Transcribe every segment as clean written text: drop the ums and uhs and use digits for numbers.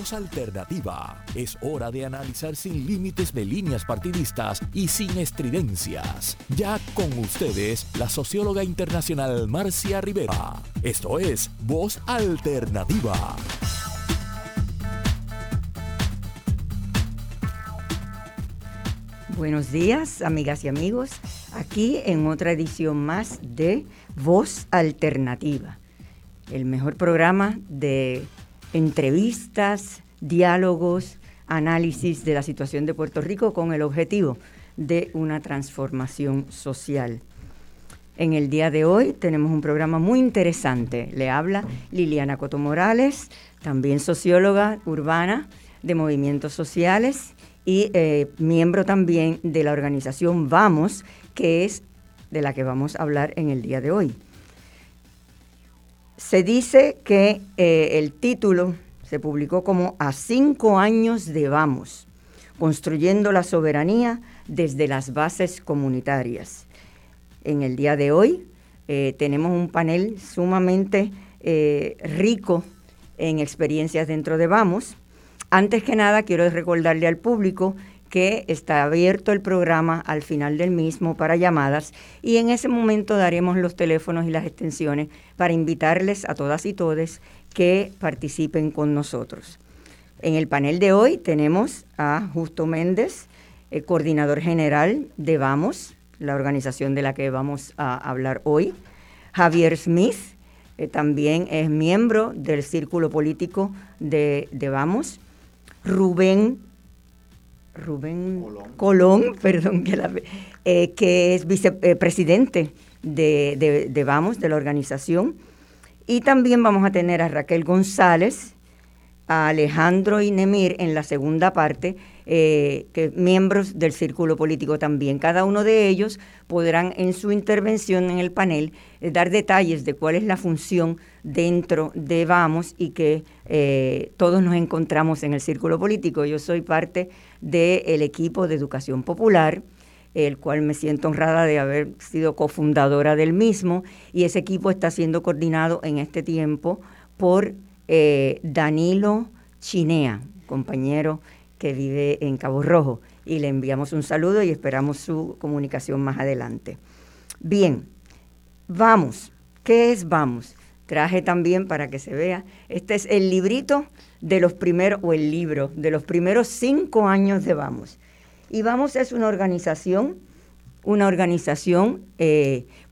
Voz Alternativa. Es hora de analizar sin límites de líneas partidistas y sin estridencias. Ya con ustedes, la socióloga internacional Marcia Rivera. Esto es Voz Alternativa. Buenos días, amigas y amigos. Aquí en otra edición más de Voz Alternativa, el mejor programa de entrevistas, diálogos, análisis de la situación de Puerto Rico con el objetivo de una transformación social. En el día de hoy tenemos un programa muy interesante. Le habla Liliana Coto Morales, también socióloga urbana de movimientos sociales y miembro también de la organización Vamos, que es de la que vamos a hablar en el día de hoy. Se dice que el título se publicó como A 5 años de Vamos, construyendo la soberanía desde las bases comunitarias. En el día de hoy tenemos un panel sumamente rico en experiencias dentro de Vamos. Antes que nada, quiero recordarle al público que está abierto el programa al final del mismo para llamadas y en ese momento daremos los teléfonos y las extensiones para invitarles a todas y todes que participen con nosotros. En el panel de hoy tenemos a Justo Méndez, el coordinador general de Vamos, la organización de la que vamos a hablar hoy. Javier Smith, también es miembro del círculo político de Vamos. Rubén Colón, que es vicepresidente de Vamos, de la organización. Y también vamos a tener a Raquel González, a Alejandro y Nemir en la segunda parte, que miembros del círculo político también. Cada uno de ellos podrán en su intervención en el panel dar detalles de cuál es la función dentro de Vamos y que todos nos encontramos en el círculo político. Yo soy parte del equipo de Educación Popular, el cual me siento honrada de haber sido cofundadora del mismo, y ese equipo está siendo coordinado en este tiempo por Danilo Chinea, compañero que vive en Cabo Rojo, y le enviamos un saludo y esperamos su comunicación más adelante. Bien, Vamos. ¿Qué es Vamos? Traje también para que se vea. Este es el librito de los primeros, o el libro de los primeros 5 años de Vamos. Y Vamos es una organización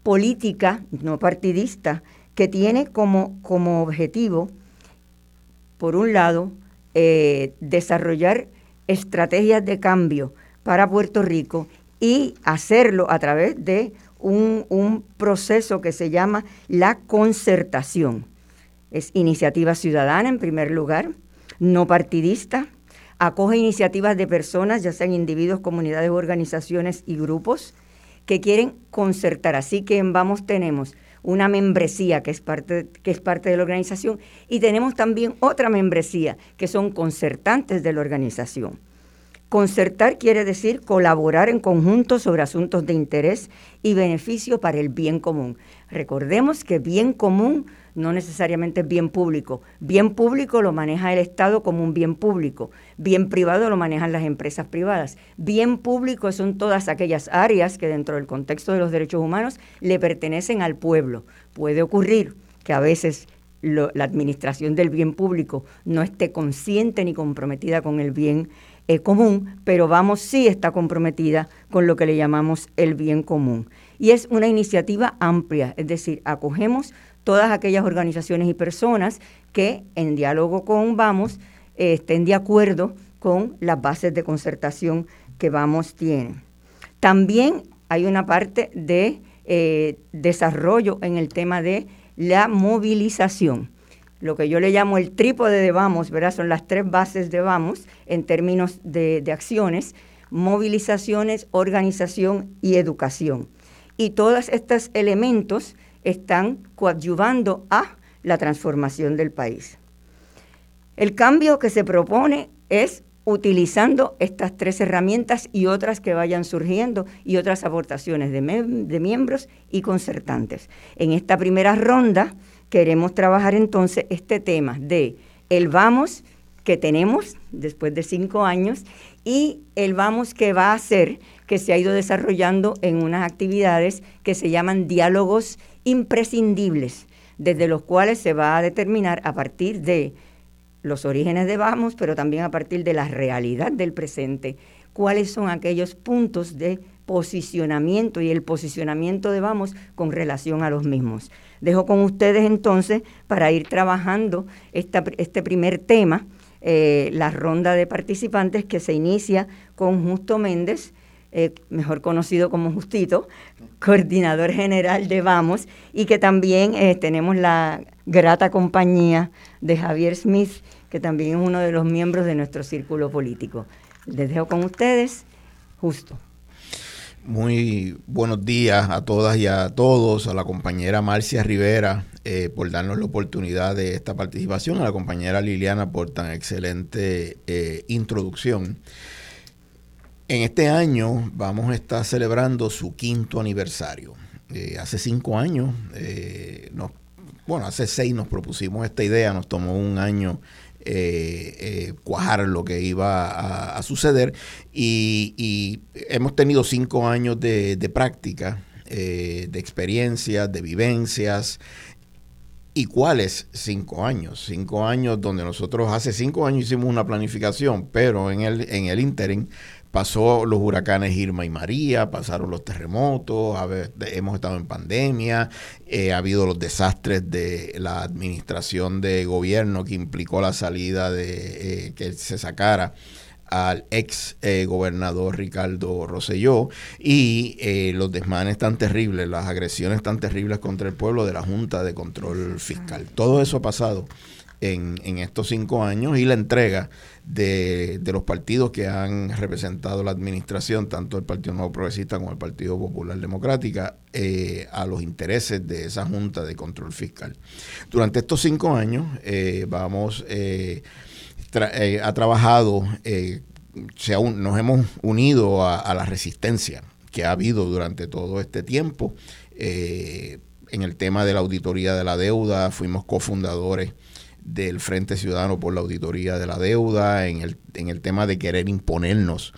política, no partidista, que tiene como objetivo, por un lado, desarrollar estrategias de cambio para Puerto Rico y hacerlo a través de un proceso que se llama la concertación. Es iniciativa ciudadana, en primer lugar, no partidista, acoge iniciativas de personas, ya sean individuos, comunidades, organizaciones y grupos que quieren concertar. Así que en Vamos tenemos una membresía que es parte de la organización y tenemos también otra membresía que son concertantes de la organización. Concertar quiere decir colaborar en conjunto sobre asuntos de interés y beneficio para el bien común. Recordemos que bien común no necesariamente es bien público. Bien público lo maneja el Estado como un bien público. Bien privado lo manejan las empresas privadas. Bien público son todas aquellas áreas que dentro del contexto de los derechos humanos le pertenecen al pueblo. Puede ocurrir que a veces la administración del bien público no esté consciente ni comprometida con el bien común, pero Vamos sí está comprometida con lo que le llamamos el bien común. Y es una iniciativa amplia, es decir, acogemos todas aquellas organizaciones y personas que en diálogo con Vamos estén de acuerdo con las bases de concertación que Vamos tiene. También hay una parte de desarrollo en el tema de la movilización. Lo que yo le llamo el trípode de Vamos, ¿verdad? Son las 3 bases de Vamos en términos de acciones, movilizaciones, organización y educación. Y todos estos elementos están coadyuvando a la transformación del país. El cambio que se propone es utilizando estas 3 herramientas y otras que vayan surgiendo y otras aportaciones de miembros y concertantes. En esta primera ronda queremos trabajar entonces este tema de el Vamos que tenemos después de 5 años y el Vamos que va a hacer, que se ha ido desarrollando en unas actividades que se llaman diálogos imprescindibles, desde los cuales se va a determinar a partir de los orígenes de Vamos, pero también a partir de la realidad del presente, cuáles son aquellos puntos de posicionamiento y el posicionamiento de Vamos con relación a los mismos. Dejo con ustedes entonces para ir trabajando este primer tema, la ronda de participantes que se inicia con Justo Méndez, mejor conocido como Justito, coordinador general de Vamos, y que también tenemos la grata compañía de Javier Smith, que también es uno de los miembros de nuestro círculo político. Les dejo con ustedes, Justo. Muy buenos días a todas y a todos, a la compañera Marcia Rivera por darnos la oportunidad de esta participación, a la compañera Liliana por tan excelente introducción. En este año Vamos a estar celebrando su 5º aniversario. Hace 5 años, hace 6 nos propusimos esta idea, nos tomó un año cuajar lo que iba a suceder y hemos tenido 5 años de práctica, de experiencias, de vivencias. ¿Y cuáles 5 años? 5 años donde nosotros hace 5 años hicimos una planificación, pero en el ínterin pasó los huracanes Irma y María, pasaron los terremotos, hemos estado en pandemia, ha habido los desastres de la administración de gobierno que implicó la salida de que se sacara al ex gobernador Ricardo Rosselló y los desmanes tan terribles, las agresiones tan terribles contra el pueblo de la Junta de Control Fiscal. Todo eso ha pasado en estos 5 años y la entrega de los partidos que han representado la administración, tanto el Partido Nuevo Progresista como el Partido Popular Democrática, a los intereses de esa Junta de Control Fiscal. Durante estos 5 años, Vamos ha trabajado, nos hemos unido a la resistencia que ha habido durante todo este tiempo. En el tema de la auditoría de la deuda, fuimos cofundadores del Frente Ciudadano por la Auditoría de la Deuda, en el tema de querer imponernos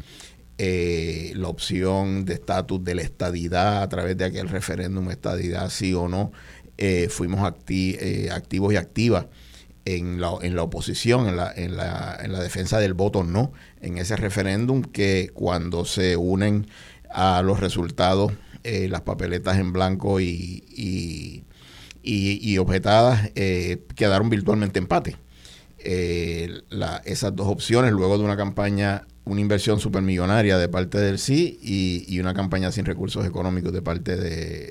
la opción de estatus de la estadidad a través de aquel referéndum estadidad sí o no, fuimos activos y activas en la oposición, en la defensa del voto no, en ese referéndum que cuando se unen a los resultados, las papeletas en blanco y objetadas quedaron virtualmente empate. Esas dos opciones, luego de una campaña, una inversión supermillonaria de parte del sí y una campaña sin recursos económicos de parte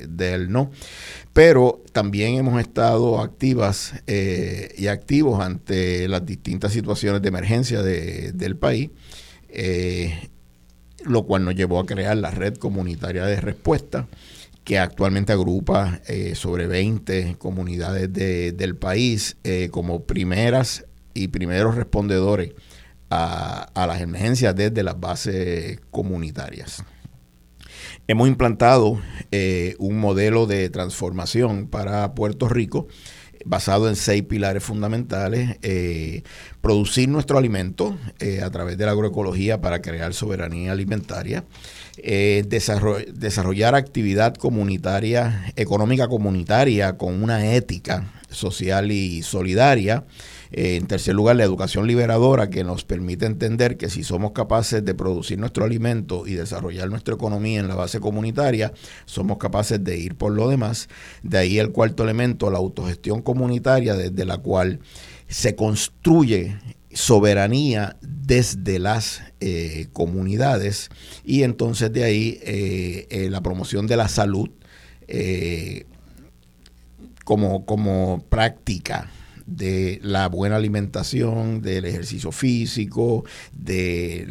del no. Pero también hemos estado activas y activos ante las distintas situaciones de emergencia del país, lo cual nos llevó a crear la Red Comunitaria de Respuesta, que actualmente agrupa sobre 20 comunidades del país como primeras y primeros respondedores a las emergencias desde las bases comunitarias. Hemos implantado un modelo de transformación para Puerto Rico basado en 6 pilares fundamentales: producir nuestro alimento a través de la agroecología para crear soberanía alimentaria, desarrollar actividad comunitaria, económica comunitaria con una ética social y solidaria. En tercer lugar, la educación liberadora, que nos permite entender que si somos capaces de producir nuestro alimento y desarrollar nuestra economía en la base comunitaria, somos capaces de ir por lo demás. De ahí el cuarto elemento, la autogestión comunitaria, desde la cual se construye soberanía desde las comunidades. Y entonces de ahí la promoción de la salud como práctica de la buena alimentación, del ejercicio físico, de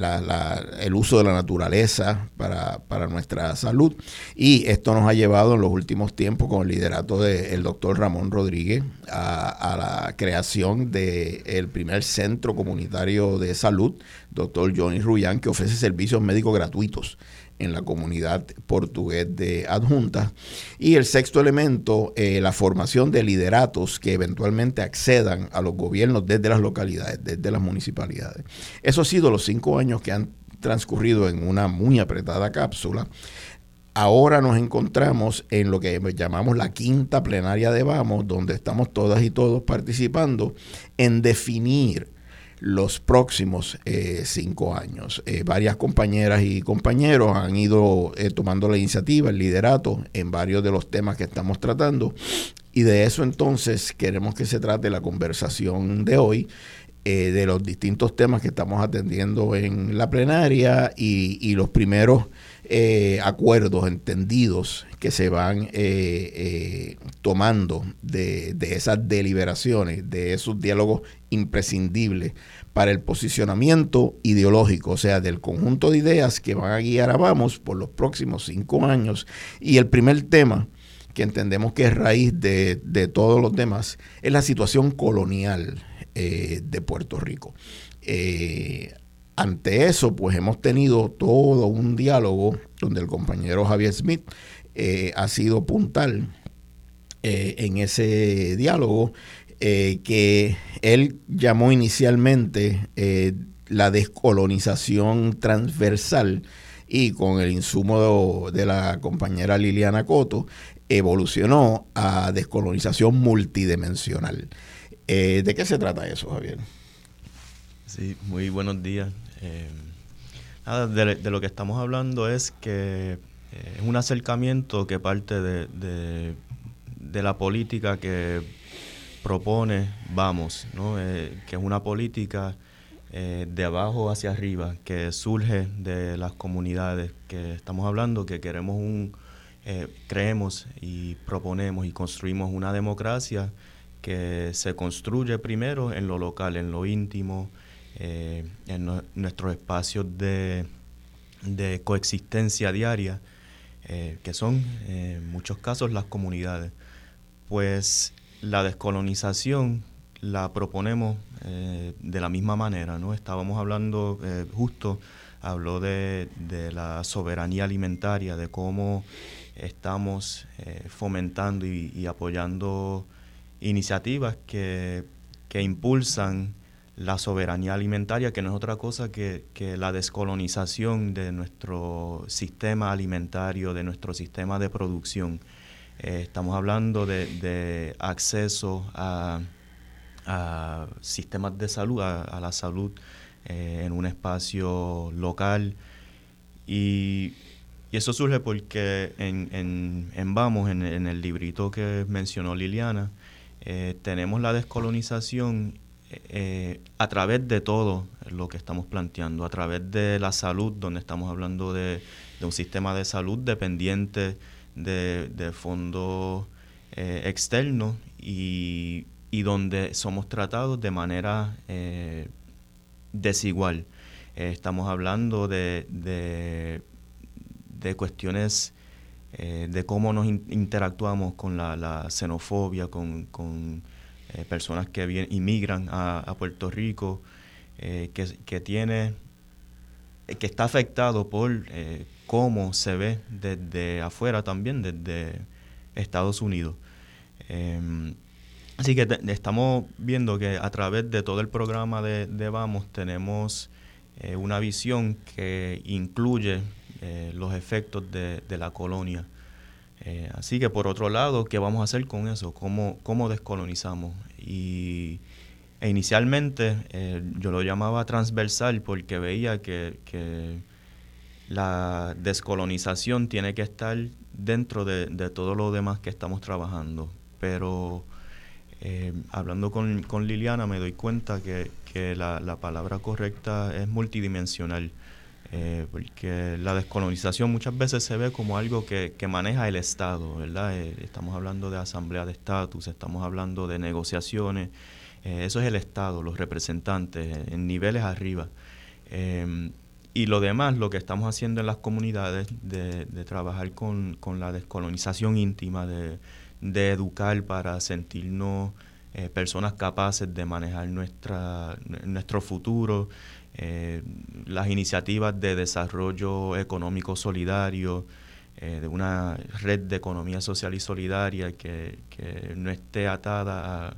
el uso de la naturaleza para nuestra salud. Y esto nos ha llevado en los últimos tiempos, con el liderato del doctor Ramón Rodríguez, a la creación del primer centro comunitario de salud, doctor Johnny Rullán, que ofrece servicios médicos gratuitos en la comunidad portugués de adjuntas. Y el sexto elemento, la formación de lideratos que eventualmente accedan a los gobiernos desde las localidades, desde las municipalidades. Eso ha sido los 5 años que han transcurrido en una muy apretada cápsula. Ahora nos encontramos en lo que llamamos la quinta plenaria de Vamos, donde estamos todas y todos participando en definir los próximos 5 años. Varias compañeras y compañeros han ido tomando la iniciativa, el liderato, en varios de los temas que estamos tratando, y de eso entonces queremos que se trate la conversación de hoy, de los distintos temas que estamos atendiendo en la plenaria y los primeros acuerdos entendidos que se van tomando de esas deliberaciones, de esos diálogos imprescindibles para el posicionamiento ideológico, o sea, del conjunto de ideas que van a guiar a Vamos por los próximos 5 años. Y el primer tema, que entendemos que es raíz de todos los demás, es la situación colonial de Puerto Rico. Ante eso, pues hemos tenido todo un diálogo donde el compañero Javier Smith ha sido puntal en ese diálogo que él llamó inicialmente la descolonización transversal, y con el insumo de la compañera Liliana Coto evolucionó a descolonización multidimensional. ¿De qué se trata eso, Javier? Sí, muy buenos días. De lo que estamos hablando es que es un acercamiento que parte de la política que propone Vamos, ¿no? Que es una política de abajo hacia arriba, que surge de las comunidades que estamos hablando, que queremos creemos y proponemos y construimos una democracia que se construye primero en lo local, en lo íntimo, en nuestros espacios de coexistencia diaria, que son en muchos casos las comunidades. Pues la descolonización la proponemos de la misma manera, ¿no? Estábamos hablando, Justo habló de la soberanía alimentaria, de cómo estamos fomentando y apoyando iniciativas que impulsan la soberanía alimentaria, que no es otra cosa que la descolonización de nuestro sistema alimentario, de nuestro sistema de producción. Estamos hablando de acceso a sistemas de salud, a la salud en un espacio local. Y eso surge porque en Vamos, en el librito que mencionó Liliana, tenemos la descolonización a través de todo lo que estamos planteando, a través de la salud, donde estamos hablando de un sistema de salud dependiente de fondos externos y donde somos tratados de manera desigual. Estamos hablando de cuestiones de cómo nos interactuamos con la xenofobia, con personas que inmigran a Puerto Rico, que está afectado por cómo se ve desde afuera también, desde Estados Unidos. Así que estamos viendo que a través de todo el programa de Vamos tenemos una visión que incluye los efectos de la colonia. Así que, por otro lado, ¿qué vamos a hacer con eso? ¿Cómo descolonizamos? E inicialmente yo lo llamaba transversal porque veía que la descolonización tiene que estar dentro de todo lo demás que estamos trabajando. Pero hablando con Liliana me doy cuenta que la palabra correcta es multidimensional. Porque la descolonización muchas veces se ve como algo que maneja el Estado, ¿verdad? Estamos hablando de asamblea de estatus, estamos hablando de negociaciones, eso es el Estado, los representantes, en niveles arriba. Y lo demás, lo que estamos haciendo en las comunidades, de trabajar con la descolonización íntima, de educar para sentirnos personas capaces de manejar nuestro futuro, las iniciativas de desarrollo económico solidario, de una red de economía social y solidaria que no esté atada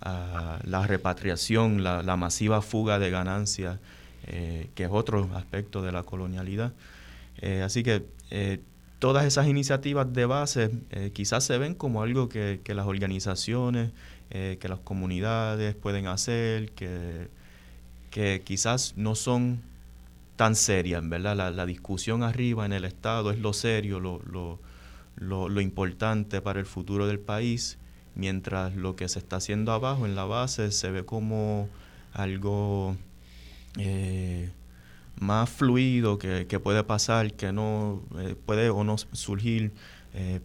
a la repatriación, la masiva fuga de ganancias, que es otro aspecto de la colonialidad. Así que todas esas iniciativas de base quizás se ven como algo que las organizaciones, que las comunidades pueden hacer, que quizás no son tan serias, ¿verdad? La discusión arriba en el Estado es lo serio, lo importante para el futuro del país, mientras lo que se está haciendo abajo en la base se ve como algo más fluido, que puede pasar, que no puede o no surgir,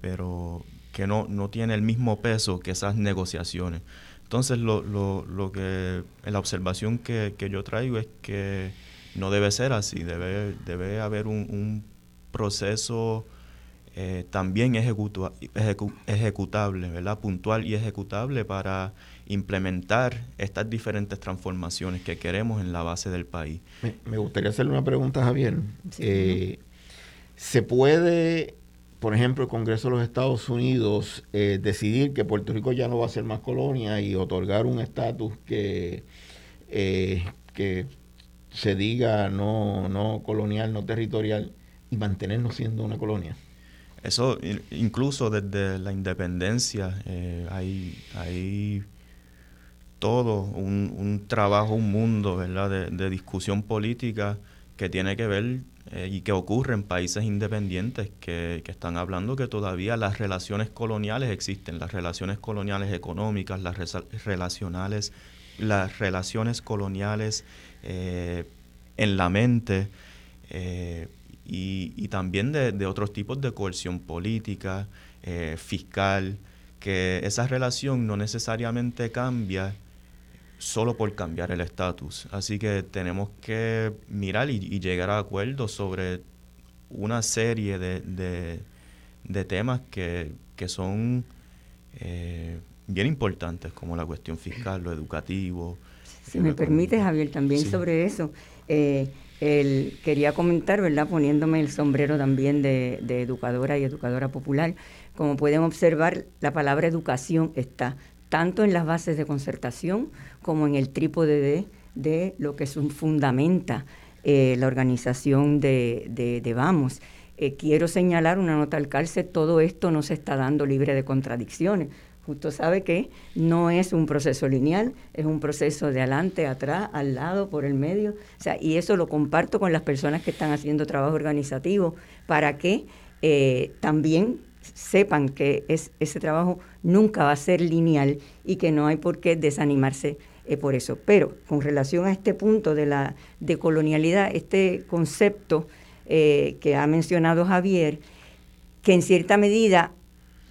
pero que no tiene el mismo peso que esas negociaciones. Entonces, lo que la observación que yo traigo es que no debe ser así, debe haber un proceso también ejecutable, ¿verdad? Puntual y ejecutable para implementar estas diferentes transformaciones que queremos en la base del país. Me gustaría hacerle una pregunta a Javier. Sí, ¿se puede, por ejemplo, el Congreso de los Estados Unidos decidir que Puerto Rico ya no va a ser más colonia y otorgar un estatus que se diga no colonial, no territorial, y mantenernos siendo una colonia? Eso, incluso desde la independencia, hay todo un trabajo, un mundo, ¿verdad?, de discusión política que tiene que ver y que ocurre en países independientes que están hablando que todavía las relaciones coloniales existen, las relaciones coloniales económicas, las relaciones coloniales en la mente, y también de otros tipos de coerción política, fiscal, que esa relación no necesariamente cambia solo por cambiar el estatus. Así que tenemos que mirar y llegar a acuerdos sobre una serie de temas que son bien importantes, como la cuestión fiscal, lo educativo. Si me permite, Javier, también sí, sobre eso. Quería comentar, ¿verdad?, poniéndome el sombrero también de educadora y educadora popular. Como pueden observar, la palabra educación está tanto en las bases de concertación como en el trípode de lo que fundamenta la organización de Vamos. Quiero señalar una nota al calce: todo esto no se está dando libre de contradicciones. Justo sabe que no es un proceso lineal, es un proceso de adelante, atrás, al lado, por el medio. O sea, y eso lo comparto con las personas que están haciendo trabajo organizativo para que también sepan que ese trabajo nunca va a ser lineal y que no hay por qué desanimarse por eso. Pero con relación a este punto de la decolonialidad, este concepto que ha mencionado Javier, que en cierta medida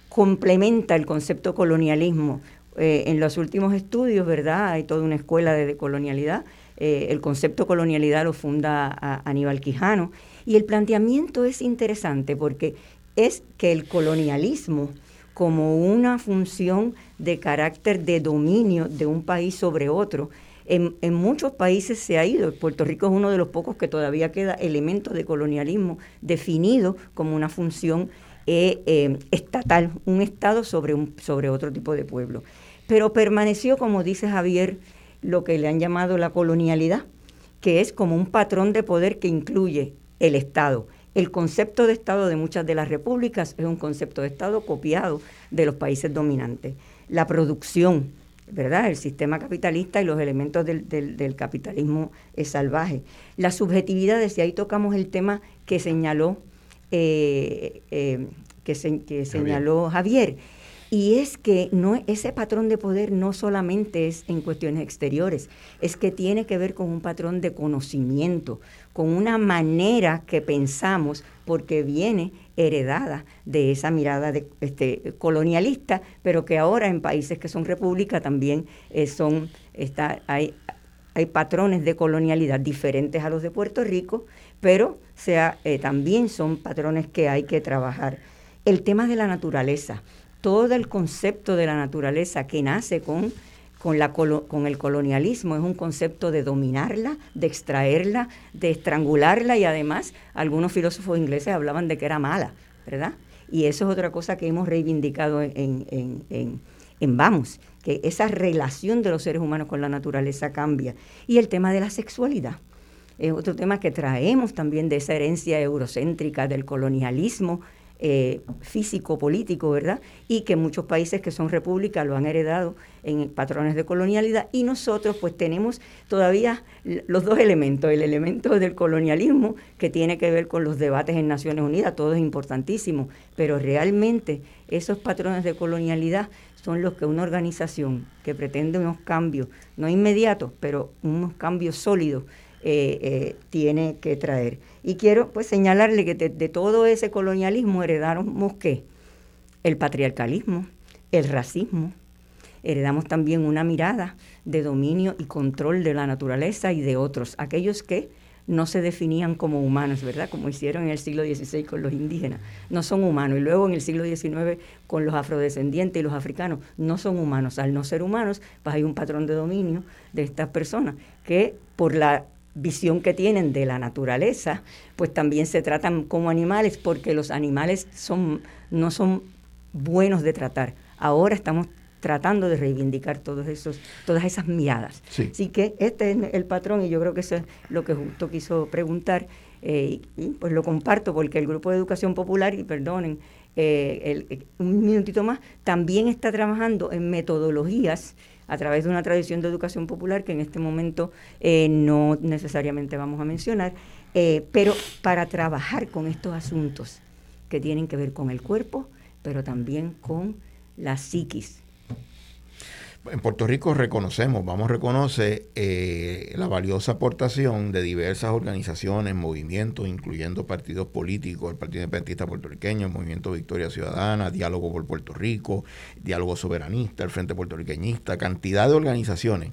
complementa el concepto colonialismo. En los últimos estudios, ¿verdad?, hay toda una escuela de decolonialidad. El concepto colonialidad lo funda a Aníbal Quijano. Y el planteamiento es interesante porque es que el colonialismo, como una función de carácter de dominio de un país sobre otro, en muchos países se ha ido. Puerto Rico es uno de los pocos que todavía queda elementos de colonialismo definido como una función estatal, un Estado sobre otro tipo de pueblo. Pero permaneció, como dice Javier, lo que le han llamado la colonialidad, que es como un patrón de poder que incluye el Estado. El concepto de Estado de muchas de las repúblicas es un concepto de Estado copiado de los países dominantes. La producción, ¿verdad?, el sistema capitalista y los elementos del capitalismo salvaje. Las subjetividades, y ahí tocamos el tema que señaló señaló Javier, y es que no, ese patrón de poder no solamente es en cuestiones exteriores, es que tiene que ver con un patrón de conocimiento, con una manera que pensamos, porque viene heredada de esa mirada colonialista, pero que ahora en países que son república también hay patrones de colonialidad diferentes a los de Puerto Rico, pero también son patrones que hay que trabajar. El tema de la naturaleza, todo el concepto de la naturaleza que nace con con el colonialismo, es un concepto de dominarla, de extraerla, de estrangularla, y además algunos filósofos ingleses hablaban de que era mala, ¿verdad? Y eso es otra cosa que hemos reivindicado en Vamos, que esa relación de los seres humanos con la naturaleza cambia. Y el tema de la sexualidad es otro tema que traemos también de esa herencia eurocéntrica del colonialismo físico-político, ¿verdad? Y que muchos países que son repúblicas lo han heredado en patrones de colonialidad, y nosotros pues tenemos todavía los dos elementos, el elemento del colonialismo que tiene que ver con los debates en Naciones Unidas, todo es importantísimo, pero realmente esos patrones de colonialidad son los que una organización que pretende unos cambios, no inmediatos, pero unos cambios sólidos, tiene que traer. Y quiero pues señalarle que de todo ese colonialismo heredamos ¿qué? El patriarcalismo, el racismo, heredamos también una mirada de dominio y control de la naturaleza y de otros, aquellos que no se definían como humanos, ¿verdad? Como hicieron en el siglo XVI con los indígenas, no son humanos, y luego en el siglo XIX con los afrodescendientes y los africanos, no son humanos. Al no ser humanos, pues hay un patrón de dominio de estas personas que por la visión que tienen de la naturaleza, pues también se tratan como animales, porque los animales no son buenos de tratar. Ahora estamos tratando de reivindicar todas esas miradas. Sí. Así que este es el patrón, y yo creo que eso es lo que Justo quiso preguntar, y pues lo comparto, porque el Grupo de Educación Popular, y perdonen, un minutito más, también está trabajando en metodologías a través de una tradición de educación popular que en este momento no necesariamente vamos a mencionar, pero para trabajar con estos asuntos que tienen que ver con el cuerpo, pero también con la psiquis. En Puerto Rico reconocemos, Vamos reconoce la valiosa aportación de diversas organizaciones, movimientos, incluyendo partidos políticos, el Partido Independentista Puertorriqueño, el Movimiento Victoria Ciudadana, Diálogo por Puerto Rico, Diálogo Soberanista, el Frente Puertorriqueñista, cantidad de organizaciones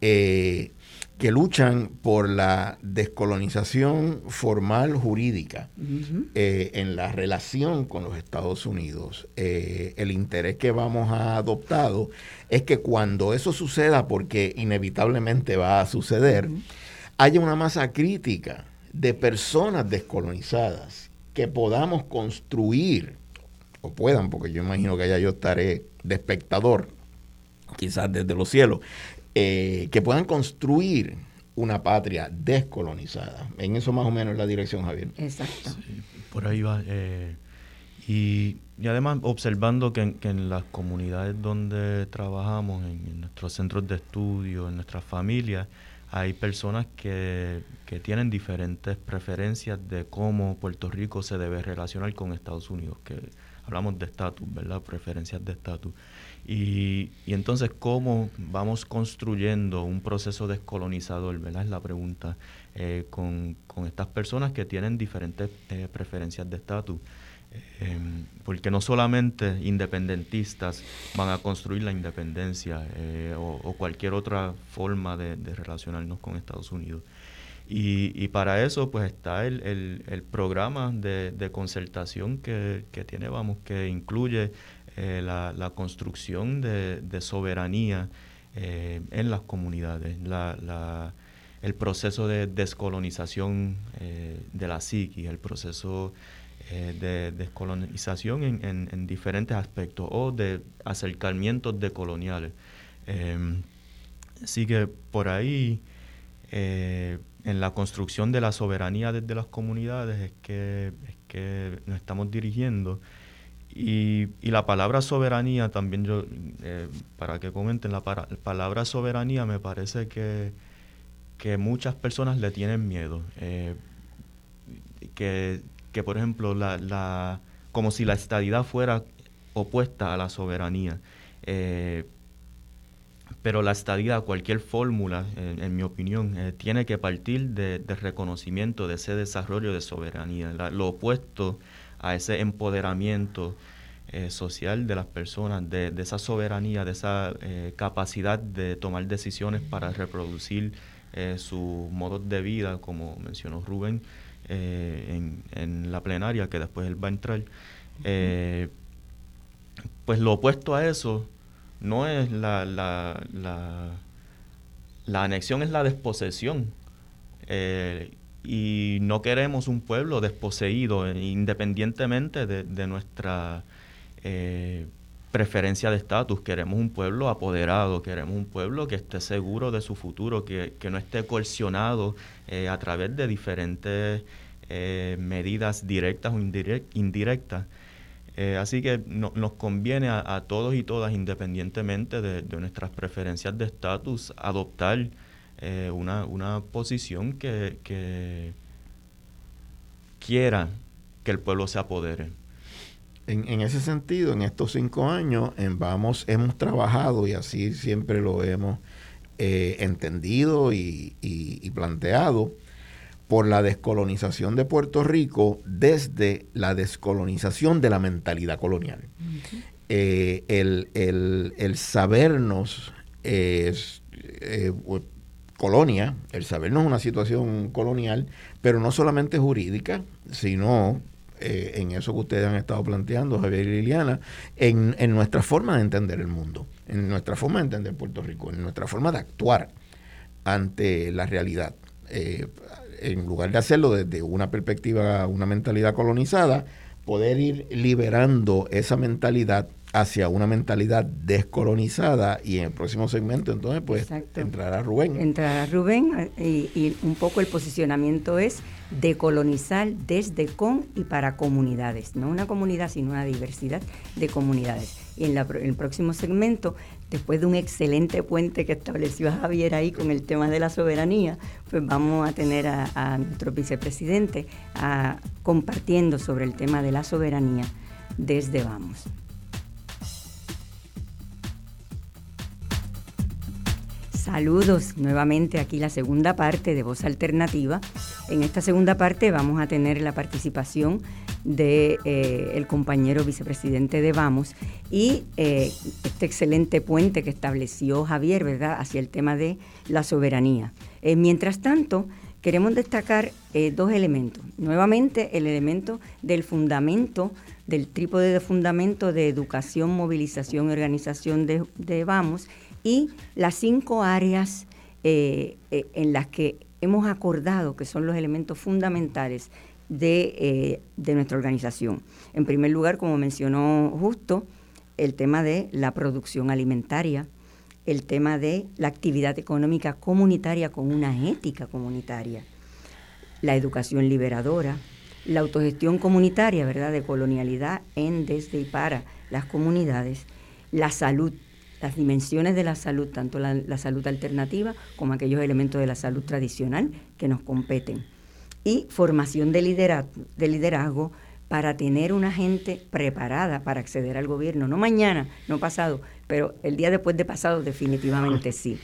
que luchan por la descolonización formal jurídica en la relación con los Estados Unidos. El interés que Vamos ha adoptado es que cuando eso suceda, porque inevitablemente va a suceder, haya una masa crítica de personas descolonizadas que podamos construir, o puedan, porque yo imagino que allá yo estaré de espectador, quizás desde los cielos, que puedan construir una patria descolonizada. En eso más o menos es la dirección, Javier. Exacto. Sí, por ahí va. Y además observando que en las comunidades donde trabajamos, en nuestros centros de estudio, en nuestras familias, hay personas que tienen diferentes preferencias de cómo Puerto Rico se debe relacionar con Estados Unidos, que hablamos de estatus, ¿verdad? Preferencias de estatus. Y entonces, ¿cómo vamos construyendo un proceso descolonizador? ¿Verdad? Es la pregunta, con estas personas que tienen diferentes preferencias de estatus. Porque no solamente independentistas van a construir la independencia o cualquier otra forma de relacionarnos con Estados Unidos. Y para eso pues está el programa de concertación que tiene Vamos, que incluye la construcción de soberanía en las comunidades, el proceso de descolonización de la psiquis, el proceso de descolonización en diferentes aspectos, o de acercamientos decoloniales. Así que por ahí, en la construcción de la soberanía desde las comunidades es que nos estamos dirigiendo. Y la palabra soberanía también, yo para que comenten, la palabra soberanía me parece que muchas personas le tienen miedo, que por ejemplo como si la estadidad fuera opuesta a la soberanía, pero la estadidad, cualquier fórmula, en mi opinión, tiene que partir de reconocimiento de ese desarrollo de soberanía, lo opuesto a ese empoderamiento social de las personas, de esa soberanía, de esa capacidad de tomar decisiones para reproducir sus modos de vida, como mencionó Rubén en la plenaria, que después él va a entrar. Pues lo opuesto a eso no es la anexión, es la desposesión. Y no queremos un pueblo desposeído, independientemente de nuestra preferencia de estatus. Queremos un pueblo apoderado, queremos un pueblo que esté seguro de su futuro, que no esté coercionado a través de diferentes medidas directas o indirectas. Así que nos conviene a todos y todas, independientemente de nuestras preferencias de estatus, adoptar una posición que quiera que el pueblo se apodere. En ese sentido, en estos 5 años, en Vamos hemos trabajado, y así siempre lo hemos entendido y planteado, por la descolonización de Puerto Rico desde la descolonización de la mentalidad colonial. Uh-huh. El sabernos colonia, el sabernos una situación colonial, pero no solamente jurídica, sino en eso que ustedes han estado planteando, Javier y Liliana, en nuestra forma de entender el mundo, en nuestra forma de entender Puerto Rico, en nuestra forma de actuar ante la realidad. En lugar de hacerlo desde una perspectiva, una mentalidad colonizada, poder ir liberando esa mentalidad hacia una mentalidad descolonizada, y en el próximo segmento entonces pues exacto, entrará Rubén. Entrará Rubén y un poco el posicionamiento es decolonizar desde, con y para comunidades, no una comunidad sino una diversidad de comunidades. Y en el próximo segmento, después de un excelente puente que estableció Javier ahí con el tema de la soberanía, pues vamos a tener a nuestro vicepresidente compartiendo sobre el tema de la soberanía desde Vamos. Saludos, nuevamente aquí la segunda parte de Voz Alternativa. En esta segunda parte vamos a tener la participación de el compañero vicepresidente de Vamos y este excelente puente que estableció Javier, ¿verdad?, hacia el tema de la soberanía. Mientras tanto, queremos destacar 2 elementos. Nuevamente, el elemento del fundamento, del trípode de fundamento de educación, movilización y organización de Vamos, y las 5 áreas en las que hemos acordado que son los elementos fundamentales de nuestra organización. En primer lugar, como mencionó Justo, el tema de la producción alimentaria, el tema de la actividad económica comunitaria con una ética comunitaria, la educación liberadora, la autogestión comunitaria, ¿verdad?, de colonialidad en, desde y para las comunidades, la salud, las dimensiones de la salud, tanto la salud alternativa como aquellos elementos de la salud tradicional que nos competen. Y formación de liderazgo para tener una gente preparada para acceder al gobierno, no mañana, no pasado, pero el día después de pasado definitivamente sí.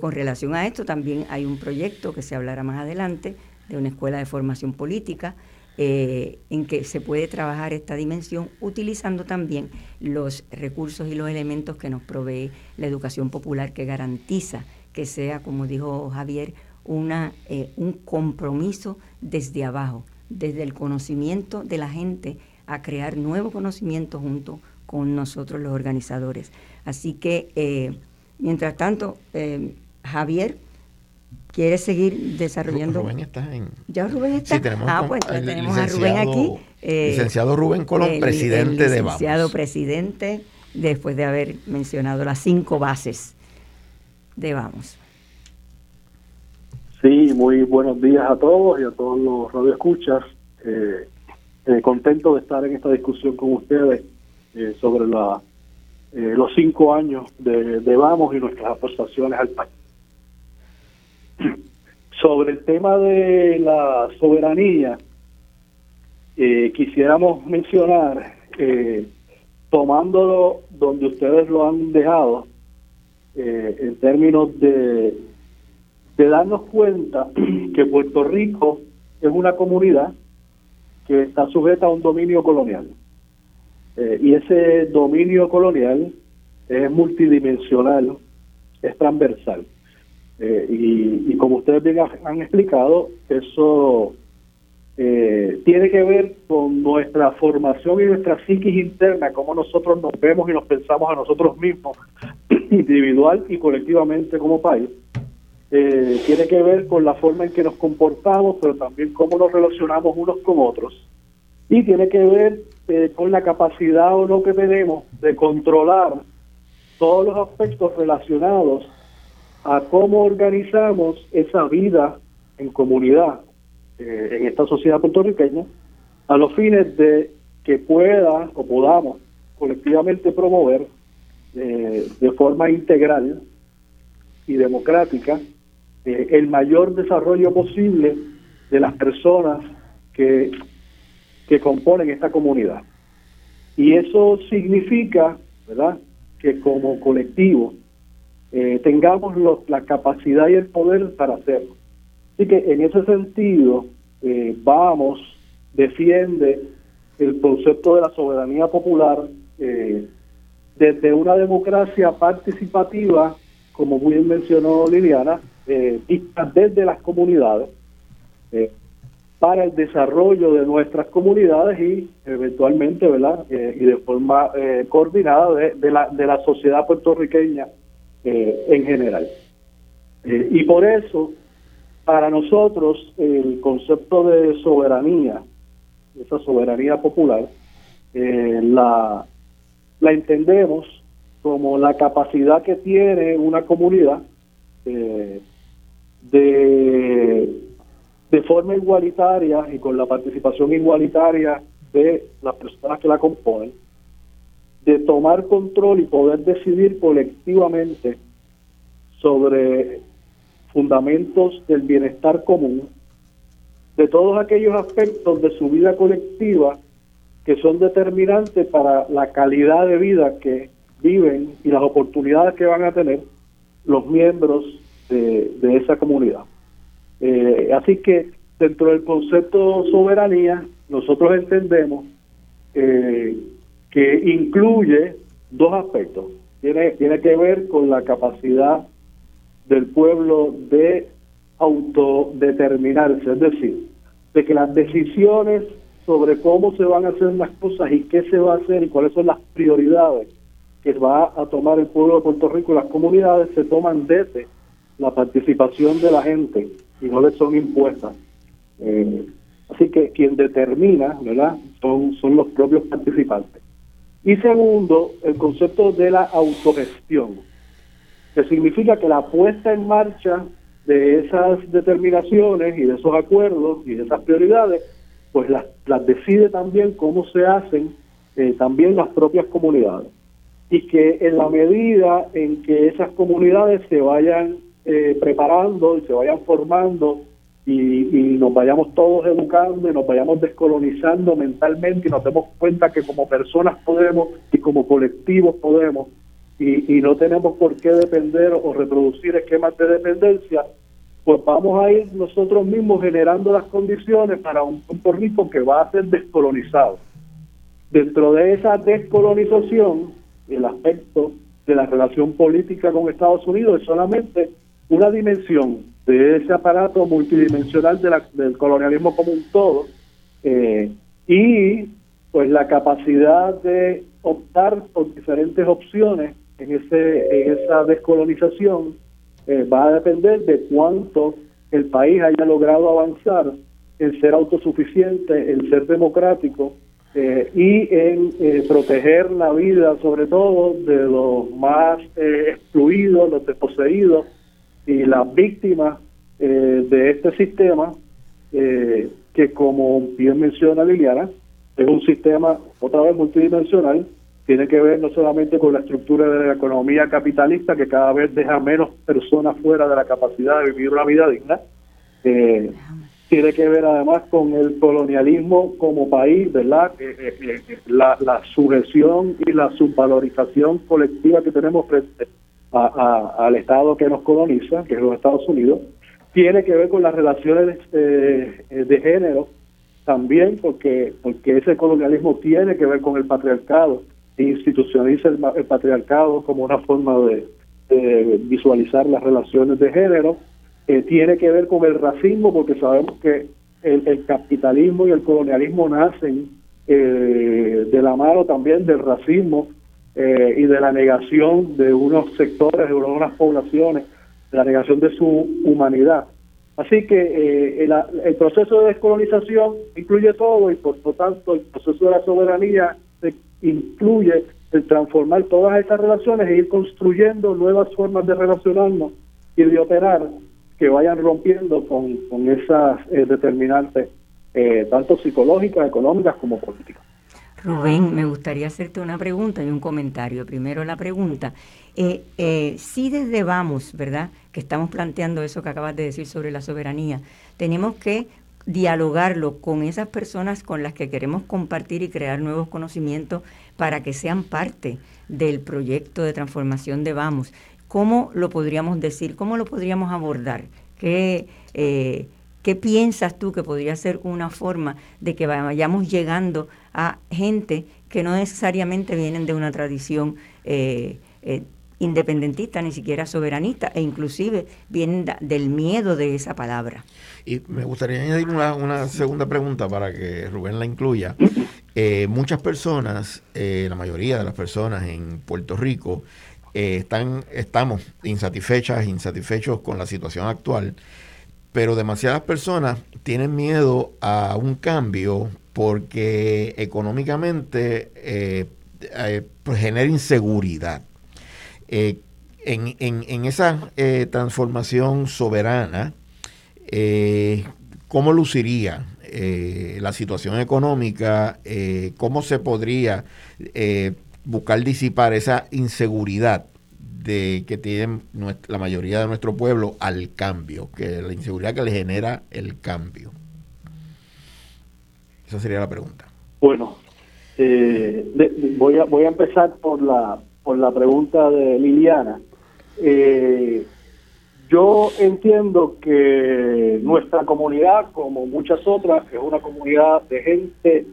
Con relación a esto también hay un proyecto que se hablará más adelante de una escuela de formación política, en que se puede trabajar esta dimensión utilizando también los recursos y los elementos que nos provee la educación popular, que garantiza que sea, como dijo Javier, un compromiso desde abajo, desde el conocimiento de la gente, a crear nuevo conocimiento junto con nosotros los organizadores. Así que, mientras tanto, Javier, ¿quieres seguir desarrollando? Rubén está en... ¿Ya Rubén está? Sí, tenemos pues tenemos a Rubén aquí. Licenciado Rubén Colón, presidente de Vamos. Licenciado presidente, después de haber mencionado las 5 bases de Vamos. Sí, muy buenos días a todos y a todos los radioescuchas. Contento de estar en esta discusión con ustedes sobre los 5 años de Vamos y nuestras aportaciones al país. Sobre el tema de la soberanía, quisiéramos mencionar, tomándolo donde ustedes lo han dejado, en términos de darnos cuenta que Puerto Rico es una comunidad que está sujeta a un dominio colonial. Y ese dominio colonial es multidimensional, es transversal. Y como ustedes bien han explicado, eso tiene que ver con nuestra formación y nuestra psiquis interna, cómo nosotros nos vemos y nos pensamos a nosotros mismos individual y colectivamente como país, tiene que ver con la forma en que nos comportamos, pero también cómo nos relacionamos unos con otros, y tiene que ver con la capacidad o no que tenemos de controlar todos los aspectos relacionados a cómo organizamos esa vida en comunidad, en esta sociedad puertorriqueña, a los fines de que pueda o podamos colectivamente promover de forma integral y democrática el mayor desarrollo posible de las personas que componen esta comunidad. Y eso significa, ¿verdad?, que como colectivo tengamos la capacidad y el poder para hacerlo. Así que en ese sentido, Vamos defiende el concepto de la soberanía popular desde una democracia participativa, como muy bien mencionó Liliana, vista desde las comunidades, para el desarrollo de nuestras comunidades y eventualmente, ¿verdad?, y de forma coordinada de la sociedad puertorriqueña en general. Y por eso, para nosotros, el concepto de soberanía, esa soberanía popular, la entendemos como la capacidad que tiene una comunidad de forma igualitaria y con la participación igualitaria de las personas que la componen, de tomar control y poder decidir colectivamente sobre fundamentos del bienestar común, de todos aquellos aspectos de su vida colectiva que son determinantes para la calidad de vida que viven y las oportunidades que van a tener los miembros de esa comunidad. Así que dentro del concepto de soberanía, nosotros entendemos que incluye dos aspectos. Tiene que ver con la capacidad del pueblo de autodeterminarse, es decir, de que las decisiones sobre cómo se van a hacer las cosas y qué se va a hacer y cuáles son las prioridades que va a tomar el pueblo de Puerto Rico y las comunidades se toman desde la participación de la gente y no les son impuestas. Así que quien determina, ¿verdad?, son los propios participantes. Y segundo, el concepto de la autogestión, que significa que la puesta en marcha de esas determinaciones y de esos acuerdos y de esas prioridades, pues las decide también cómo se hacen también las propias comunidades. Y que en la medida en que esas comunidades se vayan preparando y se vayan formando y nos vayamos todos educando y nos vayamos descolonizando mentalmente y nos demos cuenta que como personas podemos y como colectivos podemos, y no tenemos por qué depender o reproducir esquemas de dependencia, pues vamos a ir nosotros mismos generando las condiciones para un Puerto Rico que va a ser descolonizado. Dentro de esa descolonización, el aspecto de la relación política con Estados Unidos es solamente una dimensión de ese aparato multidimensional del colonialismo como un todo, y pues la capacidad de optar por diferentes opciones en esa descolonización va a depender de cuánto el país haya logrado avanzar en ser autosuficiente, en ser democrático y en proteger la vida, sobre todo de los más excluidos, los desposeídos y las víctimas de este sistema que, como bien menciona Liliana, es un sistema, otra vez, multidimensional. Tiene que ver no solamente con la estructura de la economía capitalista, que cada vez deja menos personas fuera de la capacidad de vivir una vida digna. Tiene que ver además con el colonialismo como país, ¿verdad? La sujeción y la subvalorización colectiva que tenemos frente al Estado que nos coloniza, que es los Estados Unidos. Tiene que ver con las relaciones de género también, porque ese colonialismo tiene que ver con el patriarcado, institucionaliza el patriarcado como una forma de visualizar las relaciones de género. Tiene que ver con el racismo, porque sabemos que el capitalismo y el colonialismo nacen de la mano también del racismo y de la negación de unos sectores, de unas poblaciones, de la negación de su humanidad. Así que el proceso de descolonización incluye todo, y por lo tanto el proceso de la soberanía incluye el transformar todas estas relaciones e ir construyendo nuevas formas de relacionarnos y de operar que vayan rompiendo con esas determinantes, tanto psicológicas, económicas como políticas. Rubén, me gustaría hacerte una pregunta y un comentario. Primero la pregunta. Si desde Vamos, ¿verdad?, que estamos planteando eso que acabas de decir sobre la soberanía, tenemos que dialogarlo con esas personas con las que queremos compartir y crear nuevos conocimientos para que sean parte del proyecto de transformación de Vamos. ¿Cómo lo podríamos decir? ¿Cómo lo podríamos abordar? ¿Qué piensas tú que podría ser una forma de que vayamos llegando a gente que no necesariamente vienen de una tradición independentista, ni siquiera soberanista, e inclusive vienen del miedo de esa palabra? Y me gustaría añadir una segunda pregunta para que Rubén la incluya. Muchas personas, la mayoría de las personas en Puerto Rico, estamos insatisfechos con la situación actual, pero demasiadas personas tienen miedo a un cambio porque económicamente genera inseguridad. En esa transformación soberana, ¿cómo luciría la situación económica? ¿Cómo se podría buscar disipar esa inseguridad que tiene la mayoría de nuestro pueblo al cambio, que la inseguridad que le genera el cambio? Esa sería la pregunta. Bueno, voy a empezar por la pregunta de Liliana. Yo entiendo que nuestra comunidad, como muchas otras, es una comunidad de gente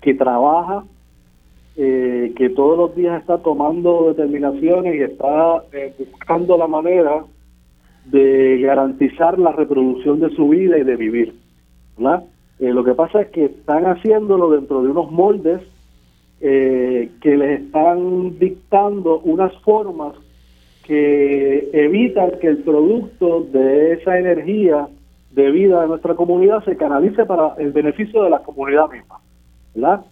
que trabaja, que todos los días está tomando determinaciones y está buscando la manera de garantizar la reproducción de su vida y de vivir, ¿verdad? Lo que pasa es que están haciéndolo dentro de unos moldes que les están dictando unas formas que evitan que el producto de esa energía de vida de nuestra comunidad se canalice para el beneficio de la comunidad misma, ¿verdad?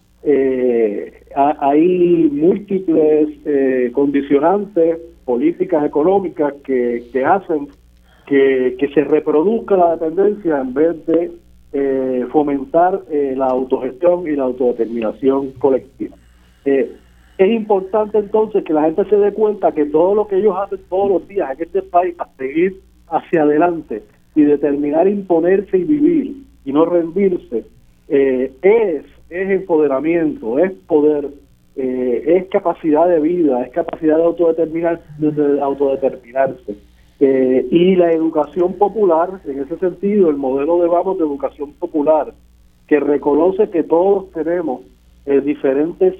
Hay múltiples condicionantes, políticas económicas que hacen que se reproduzca la dependencia en vez de fomentar la autogestión y la autodeterminación colectiva. Es importante entonces que la gente se dé cuenta que todo lo que ellos hacen todos los días en este país para seguir hacia adelante y determinar imponerse y vivir y no rendirse es empoderamiento, es poder, es capacidad de vida, es capacidad de autodeterminarse. Y la educación popular, en ese sentido, el modelo de Vamos de educación popular, que reconoce que todos tenemos diferentes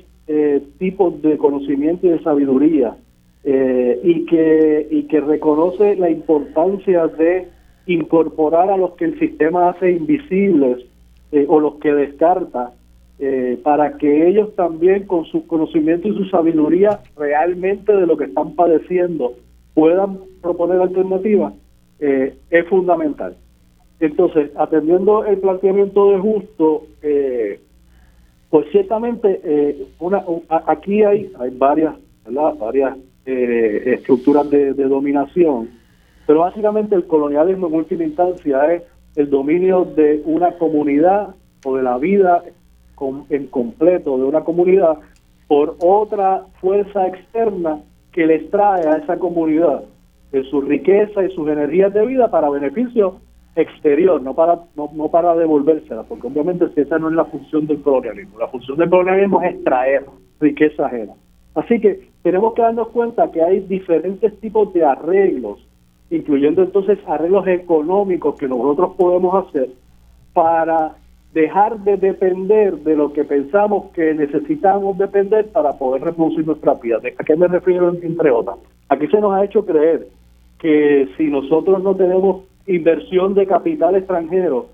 tipos de conocimiento y de sabiduría, y que reconoce la importancia de incorporar a los que el sistema hace invisibles o los que descarta, para que ellos también, con su conocimiento y su sabiduría realmente de lo que están padeciendo, puedan proponer alternativas, es fundamental. Entonces, atendiendo el planteamiento de Justo, pues ciertamente aquí hay varias, ¿verdad?, varias estructuras de dominación, pero básicamente el colonialismo en última instancia es el dominio de una comunidad o de la vida en completo de una comunidad por otra fuerza externa que les trae a esa comunidad de su riqueza y sus energías de vida para beneficio exterior, no para devolvérsela, porque obviamente esa no es la función del colonialismo. La función del colonialismo es extraer riqueza ajena. Así que tenemos que darnos cuenta que hay diferentes tipos de arreglos, incluyendo entonces arreglos económicos que nosotros podemos hacer para dejar de depender de lo que pensamos que necesitamos depender para poder reproducir nuestra vida. ¿A qué me refiero, entre otras? Aquí se nos ha hecho creer que si nosotros no tenemos inversión de capital extranjero,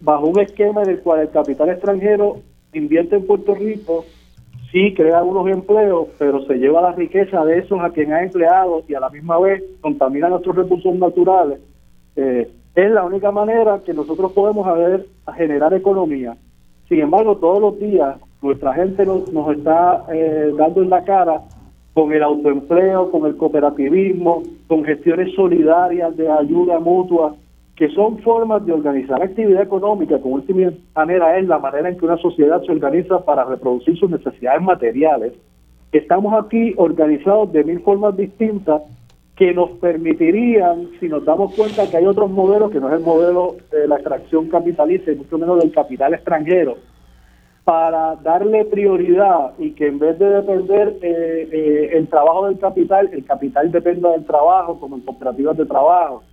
bajo un esquema en el cual el capital extranjero invierte en Puerto Rico sí crea unos empleos, pero se lleva la riqueza de esos a quien ha empleado y a la misma vez contamina nuestros recursos naturales. Es la única manera que nosotros podemos generar economía. Sin embargo, todos los días nuestra gente nos está dando en la cara con el autoempleo, con el cooperativismo, con gestiones solidarias de ayuda mutua, que son formas de organizar actividad económica, como última manera es la manera en que una sociedad se organiza para reproducir sus necesidades materiales. Estamos aquí organizados de mil formas distintas que nos permitirían, si nos damos cuenta que hay otros modelos, que no es el modelo de la extracción capitalista, y mucho menos del capital extranjero, para darle prioridad y que en vez de depender el trabajo del capital, el capital dependa del trabajo, como en cooperativas de trabajo,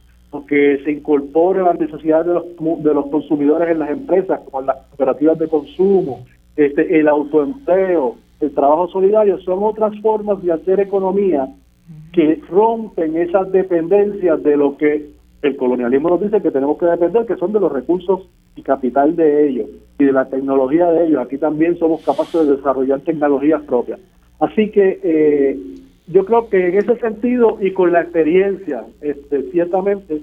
que se incorpore las necesidades de los consumidores en las empresas, como en las cooperativas de consumo, el autoempleo, el trabajo solidario, son otras formas de hacer economía que rompen esas dependencias de lo que el colonialismo nos dice que tenemos que depender, que son de los recursos y capital de ellos, y de la tecnología de ellos. Aquí también somos capaces de desarrollar tecnologías propias. Así que yo creo que en ese sentido y con la experiencia, ciertamente,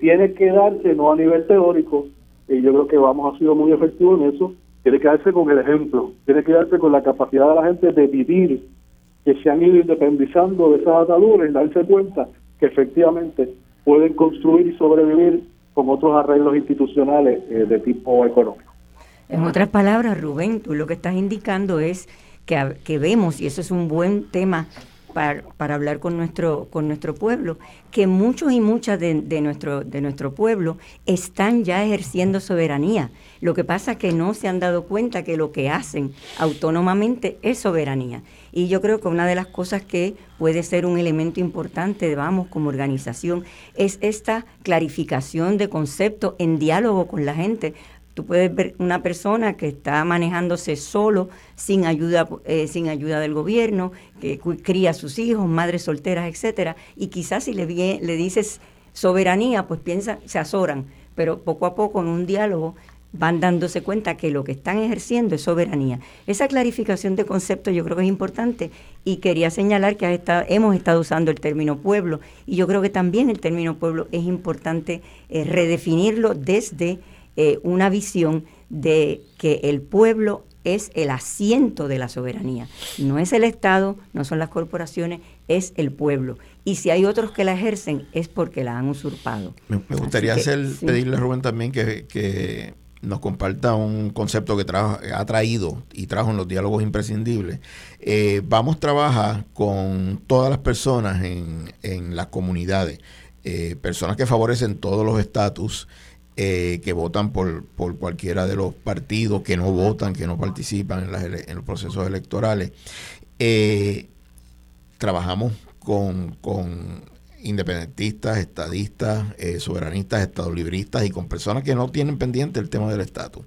tiene que darse, no a nivel teórico, y yo creo que Vamos ha sido muy efectivo en eso, tiene que darse con el ejemplo, tiene que darse con la capacidad de la gente de vivir, que se han ido independizando de esas ataduras y darse cuenta que efectivamente pueden construir y sobrevivir con otros arreglos institucionales de tipo económico. En otras palabras, Rubén, tú lo que estás indicando es que vemos, y eso es un buen tema para hablar con nuestro pueblo, que muchos y muchas de nuestro pueblo están ya ejerciendo soberanía. Lo que pasa es que no se han dado cuenta que lo que hacen autónomamente es soberanía. Y yo creo que una de las cosas que puede ser un elemento importante de Vamos como organización es esta clarificación de concepto en diálogo con la gente. Tú puedes ver una persona que está manejándose solo, sin ayuda del gobierno, que cría a sus hijos, madres solteras, etcétera, y quizás si le dices soberanía, pues piensa, se azoran, pero poco a poco en un diálogo van dándose cuenta que lo que están ejerciendo es soberanía. Esa clarificación de concepto yo creo que es importante, y quería señalar que hemos estado usando el término pueblo, y yo creo que también el término pueblo es importante redefinirlo desde una visión de que el pueblo es el asiento de la soberanía. No es el Estado, no son las corporaciones, es el pueblo. Y si hay otros que la ejercen, es porque la han usurpado. Me gustaría pedirle a Rubén también que nos comparta un concepto que trajo en los diálogos imprescindibles. Vamos a trabajar con todas las personas en las comunidades, personas que favorecen todos los estatus, que votan por cualquiera de los partidos, que no votan, que no participan en los procesos electorales. Trabajamos con independentistas, estadistas, soberanistas, estadolibristas y con personas que no tienen pendiente el tema del estatus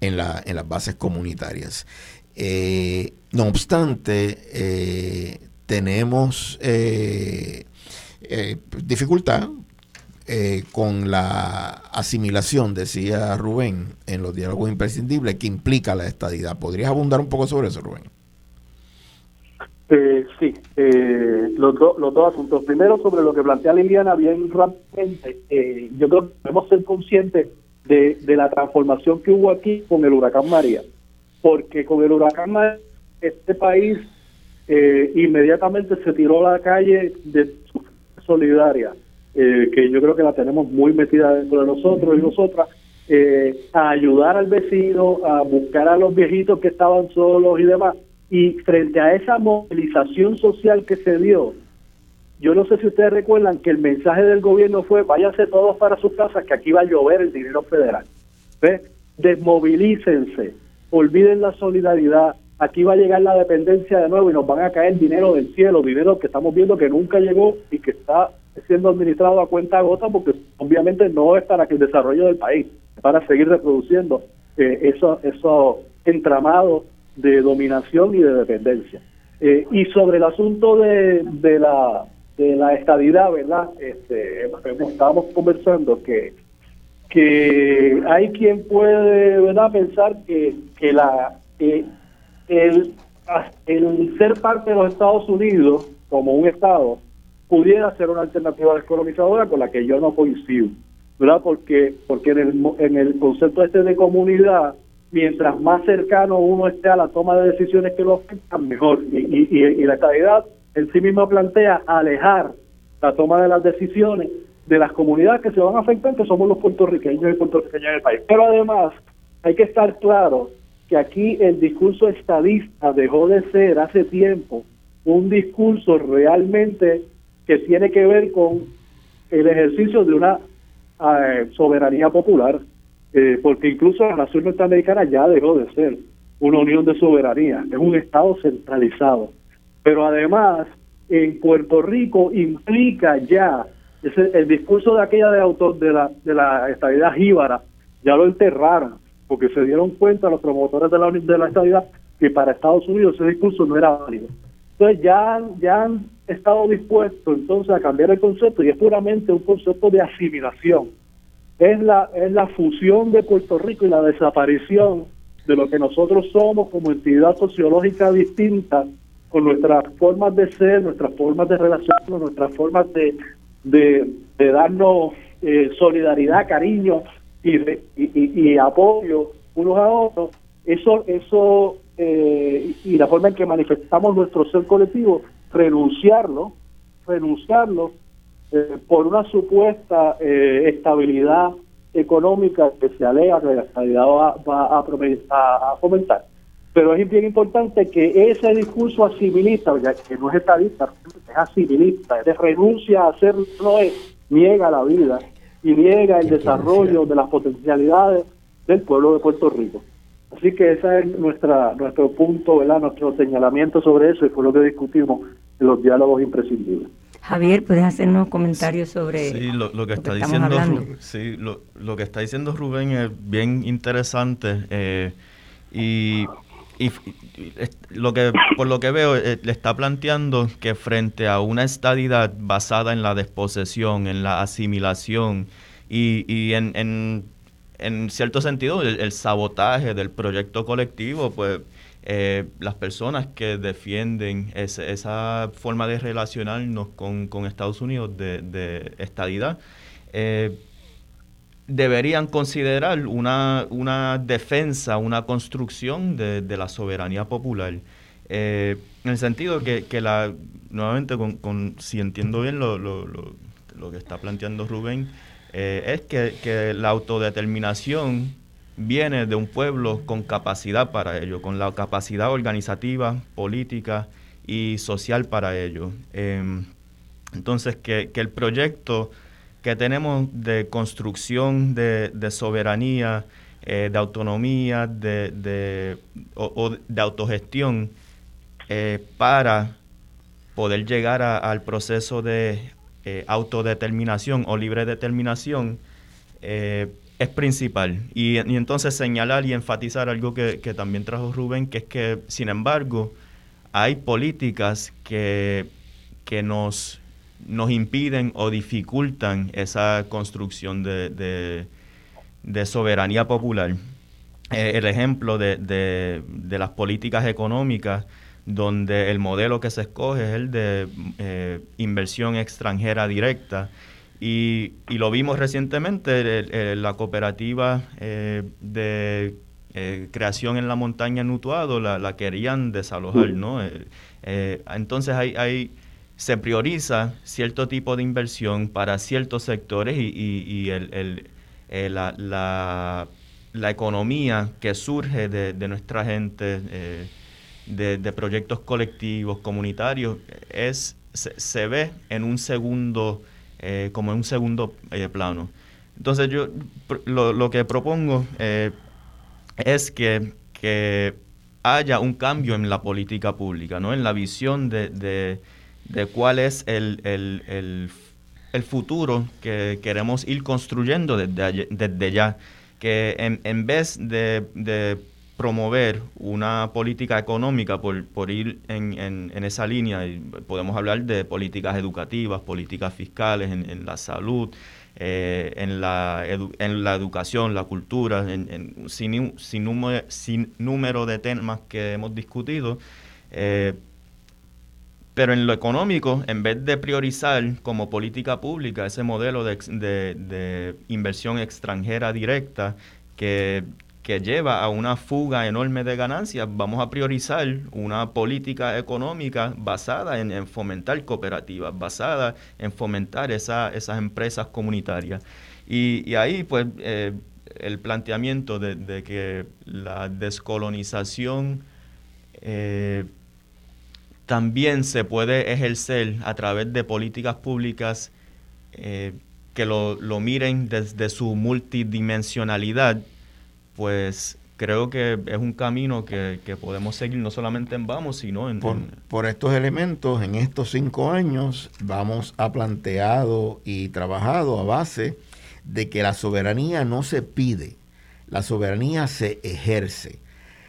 en las bases comunitarias. No obstante, tenemos dificultad con la asimilación, decía Rubén, en los diálogos imprescindibles, que implica la estadidad. ¿Podrías abundar un poco sobre eso, Rubén? Sí, los dos asuntos. Primero, sobre lo que plantea Liliana, bien rápidamente, yo creo que debemos ser conscientes de la transformación que hubo aquí con el huracán María, porque con el huracán María este país inmediatamente se tiró a la calle de su solidaria. Que yo creo que la tenemos muy metida dentro de nosotros y nosotras, a ayudar al vecino, a buscar a los viejitos que estaban solos y demás. Y frente a esa movilización social que se dio, yo no sé si ustedes recuerdan que el mensaje del gobierno fue: váyanse todos para sus casas, que aquí va a llover el dinero federal. ¿Ves? Desmovilícense, olviden la solidaridad, aquí va a llegar la dependencia de nuevo y nos van a caer dinero del cielo, dinero que estamos viendo que nunca llegó y que está siendo administrado a cuenta gota, porque obviamente no es para que el desarrollo del país, para seguir reproduciendo esos entramados de dominación y de dependencia. Y sobre el asunto de la estadidad, ¿verdad? Estábamos conversando que hay quien puede, ¿verdad?, pensar que la el el ser parte de los Estados Unidos como un Estado pudiera ser una alternativa descolonizadora, con la que yo no coincido, ¿verdad? Porque en el concepto este de comunidad, mientras más cercano uno esté a la toma de decisiones que lo afectan, mejor. Y la estadidad en sí misma plantea alejar la toma de las decisiones de las comunidades que se van a afectar, que somos los puertorriqueños y puertorriqueñas del país. Pero además hay que estar claro que aquí el discurso estadista dejó de ser hace tiempo un discurso realmente que tiene que ver con el ejercicio de una soberanía popular, porque incluso la nación norteamericana ya dejó de ser una unión de soberanía, es un Estado centralizado. Pero además en Puerto Rico implica ya el discurso de aquella de la estadidad jíbara, ya lo enterraron, porque se dieron cuenta los promotores de la estadidad que para Estados Unidos ese discurso no era válido. Entonces ya han estado dispuestos entonces a cambiar el concepto, y es puramente un concepto de asimilación. Es la fusión de Puerto Rico y la desaparición de lo que nosotros somos como entidad sociológica distinta, con nuestras formas de ser, nuestras formas de relacionarnos, nuestras formas de darnos solidaridad, cariño y apoyo unos a otros, y la forma en que manifestamos nuestro ser colectivo, renunciarlo por una supuesta estabilidad económica que se alega que la estabilidad va a fomentar. Pero es bien importante que ese discurso asimilista, ya que no es estadista, es asimilista, es renuncia a ser, no es, niega la vida y niega el desarrollo de las potencialidades del pueblo de Puerto Rico. Así que ese es nuestro punto, ¿verdad?, nuestro señalamiento sobre eso, y fue lo que discutimos en los diálogos imprescindibles. Javier, ¿puedes hacernos comentarios sobre lo que está diciendo Rubén? Es bien interesante, y por lo que veo, le está planteando que frente a una estadidad basada en la desposesión, en la asimilación y en cierto sentido el sabotaje del proyecto colectivo, pues las personas que defienden esa forma de relacionarnos con Estados Unidos de estadidad deberían considerar una defensa, una construcción de la soberanía popular. En el sentido que nuevamente, si entiendo bien lo que está planteando Rubén, es que la autodeterminación viene de un pueblo con capacidad para ello, con la capacidad organizativa, política y social para ello. Entonces, que el proyecto que tenemos de construcción de soberanía, de autonomía, o de autogestión, para poder llegar al proceso de autodeterminación o libre determinación, es principal. Y entonces señalar y enfatizar algo que también trajo Rubén, que es que, sin embargo, hay políticas que nos impiden o dificultan esa construcción de soberanía popular. El ejemplo de las políticas económicas, donde el modelo que se escoge es el de inversión extranjera directa, y lo vimos recientemente, la cooperativa de creación en la montaña en Utuado, la querían desalojar, ¿no? Entonces se prioriza cierto tipo de inversión para ciertos sectores, y la economía que surge de nuestra gente, de proyectos colectivos, comunitarios, se ve en un segundo, como en un segundo plano. Entonces yo lo que propongo es que haya un cambio en la política pública, ¿no?, en la visión de cuál es el futuro que queremos ir construyendo desde ya, que en vez de promover una política económica por ir en esa línea, y podemos hablar de políticas educativas, políticas fiscales, en la salud, en la educación, la cultura, sin número de temas que hemos discutido, Pero en lo económico, en vez de priorizar como política pública ese modelo de inversión extranjera directa que lleva a una fuga enorme de ganancias, vamos a priorizar una política económica basada en fomentar cooperativas, basada en fomentar esas empresas comunitarias. Y ahí, pues, el planteamiento de que la descolonización también se puede ejercer a través de políticas públicas que lo miren desde su multidimensionalidad, pues creo que es un camino que podemos seguir no solamente en Vamos, sino en... Por estos elementos, en estos 5 años, Vamos ha planteado y trabajado a base de que la soberanía no se pide, la soberanía se ejerce.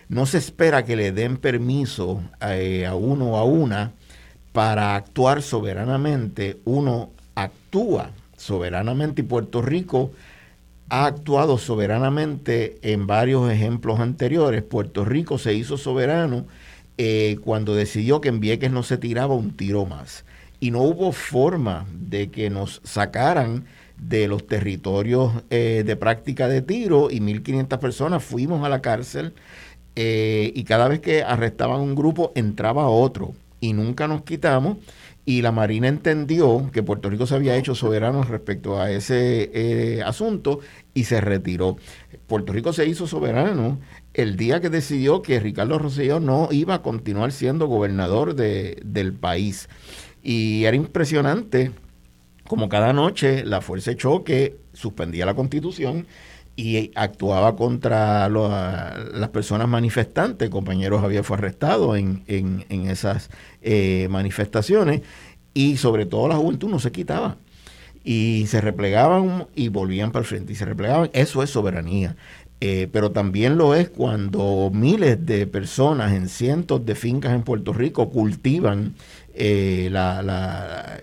No se espera que le den permiso a uno o a una para actuar soberanamente. Uno actúa soberanamente y Puerto Rico ha actuado soberanamente en varios ejemplos anteriores. Puerto Rico se hizo soberano cuando decidió que en Vieques no se tiraba un tiro más. Y no hubo forma de que nos sacaran de los territorios de práctica de tiro, y 1.500 personas fuimos a la cárcel. Y cada vez que arrestaban un grupo entraba otro y nunca nos quitamos, y la Marina entendió que Puerto Rico se había hecho soberano respecto a ese asunto y se retiró. Puerto Rico se hizo soberano el día que decidió que Ricardo Rosselló no iba a continuar siendo gobernador del país, y era impresionante como cada noche la fuerza de choque suspendía la Constitución y actuaba contra las personas manifestantes. El compañero Javier fue arrestado en esas manifestaciones, y sobre todo la juventud no se quitaba. Y se replegaban y volvían para el frente y se replegaban. Eso es soberanía. Pero también lo es cuando miles de personas en cientos de fincas en Puerto Rico cultivan la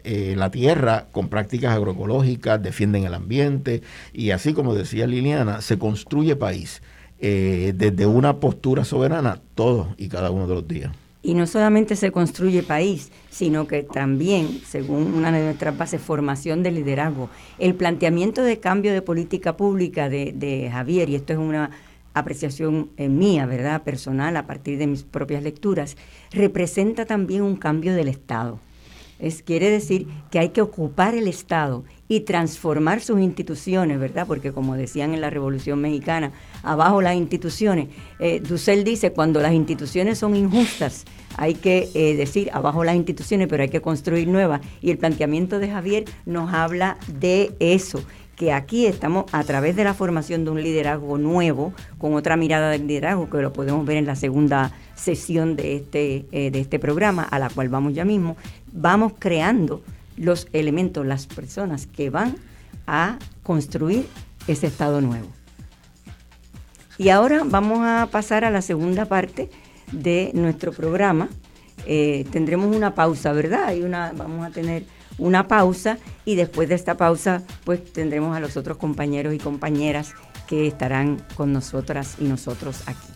tierra con prácticas agroecológicas, defienden el ambiente, y así como decía Liliana, se construye país desde una postura soberana todos y cada uno de los días. Y no solamente se construye país, sino que también, según una de nuestras bases, formación de liderazgo. El planteamiento de cambio de política pública de Javier, y esto es una apreciación mía, ¿verdad?, personal, a partir de mis propias lecturas, representa también un cambio del Estado. Quiere decir que hay que ocupar el Estado y transformar sus instituciones, ¿verdad? Porque como decían en la Revolución Mexicana, abajo las instituciones. Dussel dice, cuando las instituciones son injustas, hay que decir abajo las instituciones, pero hay que construir nuevas. Y el planteamiento de Javier nos habla de eso, que aquí estamos a través de la formación de un liderazgo nuevo, con otra mirada del liderazgo, que lo podemos ver en la segunda sesión de este programa, a la cual vamos ya mismo. Vamos creando los elementos, las personas que van a construir ese Estado nuevo. Y ahora vamos a pasar a la segunda parte de nuestro programa. Tendremos una pausa, ¿verdad? Vamos a tener una pausa, y después de esta pausa pues tendremos a los otros compañeros y compañeras que estarán con nosotras y nosotros aquí.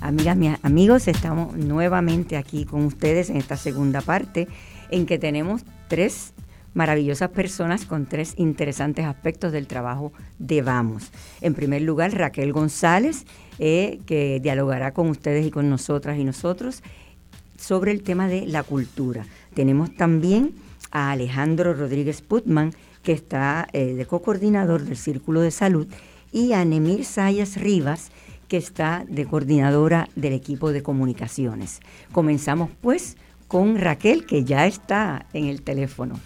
Amigas, amigos, estamos nuevamente aquí con ustedes en esta segunda parte, en que tenemos 3 maravillosas personas con 3 interesantes aspectos del trabajo de Vamos. En primer lugar, Raquel González, que dialogará con ustedes y con nosotras y nosotros sobre el tema de la cultura. Tenemos también a Alejandro Rodríguez Putman, que está de co-coordinador del Círculo de Salud, y a Nemir Sayas Rivas, que está de coordinadora del equipo de comunicaciones. Comenzamos pues con Raquel, que ya está en el teléfono.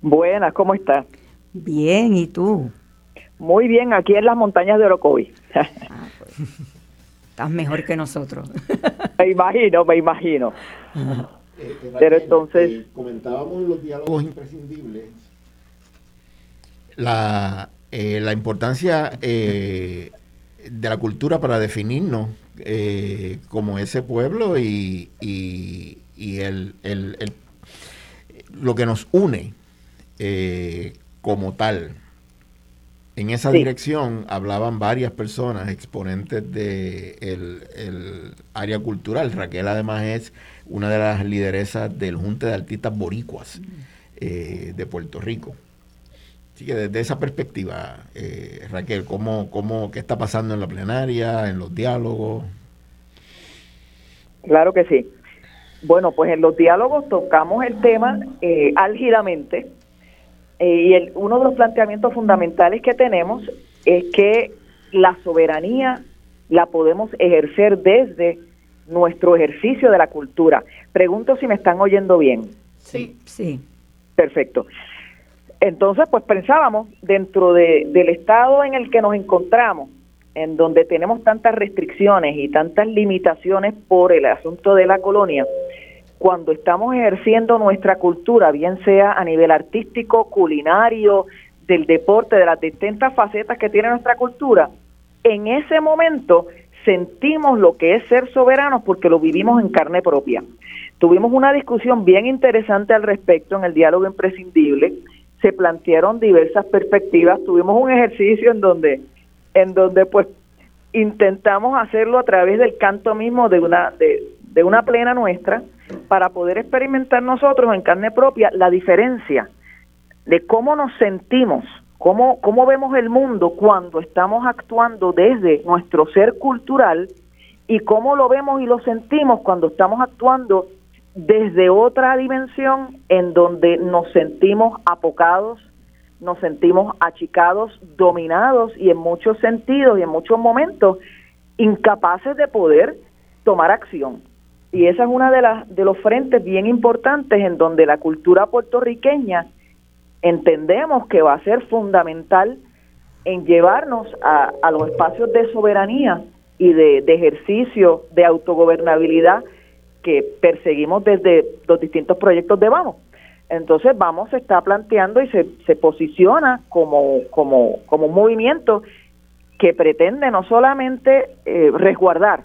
Buenas, ¿cómo estás? Bien, ¿y tú? Muy bien, aquí en las montañas de Orocovi. Pues, estás mejor que nosotros. Me imagino. Pero entonces... comentábamos los diálogos imprescindibles. La importancia de la cultura para definirnos como ese pueblo y el lo que nos une como tal. En esa dirección hablaban varias personas, exponentes del área cultural. Raquel además es una de las lideresas del Junte de Artistas Boricuas de Puerto Rico. Así que desde esa perspectiva, Raquel, ¿qué está pasando en la plenaria, en los diálogos? Claro que sí. Bueno, pues en los diálogos tocamos el tema álgidamente. Y uno de los planteamientos fundamentales que tenemos es que la soberanía la podemos ejercer desde nuestro ejercicio de la cultura. Pregunto si me están oyendo bien. Sí. Perfecto. Entonces, pues pensábamos, dentro del estado en el que nos encontramos, en donde tenemos tantas restricciones y tantas limitaciones por el asunto de la colonia, cuando estamos ejerciendo nuestra cultura, bien sea a nivel artístico, culinario, del deporte, de las distintas facetas que tiene nuestra cultura, en ese momento sentimos lo que es ser soberanos porque lo vivimos en carne propia. Tuvimos una discusión bien interesante al respecto en el diálogo imprescindible, se plantearon diversas perspectivas, tuvimos un ejercicio en donde pues intentamos hacerlo a través del canto mismo de una plena nuestra, para poder experimentar nosotros en carne propia la diferencia de cómo nos sentimos, cómo vemos el mundo cuando estamos actuando desde nuestro ser cultural y cómo lo vemos y lo sentimos cuando estamos actuando desde otra dimensión en donde nos sentimos apocados, nos sentimos achicados, dominados y en muchos sentidos y en muchos momentos incapaces de poder tomar acción. Y esa es una de los frentes bien importantes en donde la cultura puertorriqueña entendemos que va a ser fundamental en llevarnos a los espacios de soberanía y de ejercicio de autogobernabilidad que perseguimos desde los distintos proyectos de Vamos. Entonces Vamos se está planteando y se posiciona como un movimiento que pretende no solamente resguardar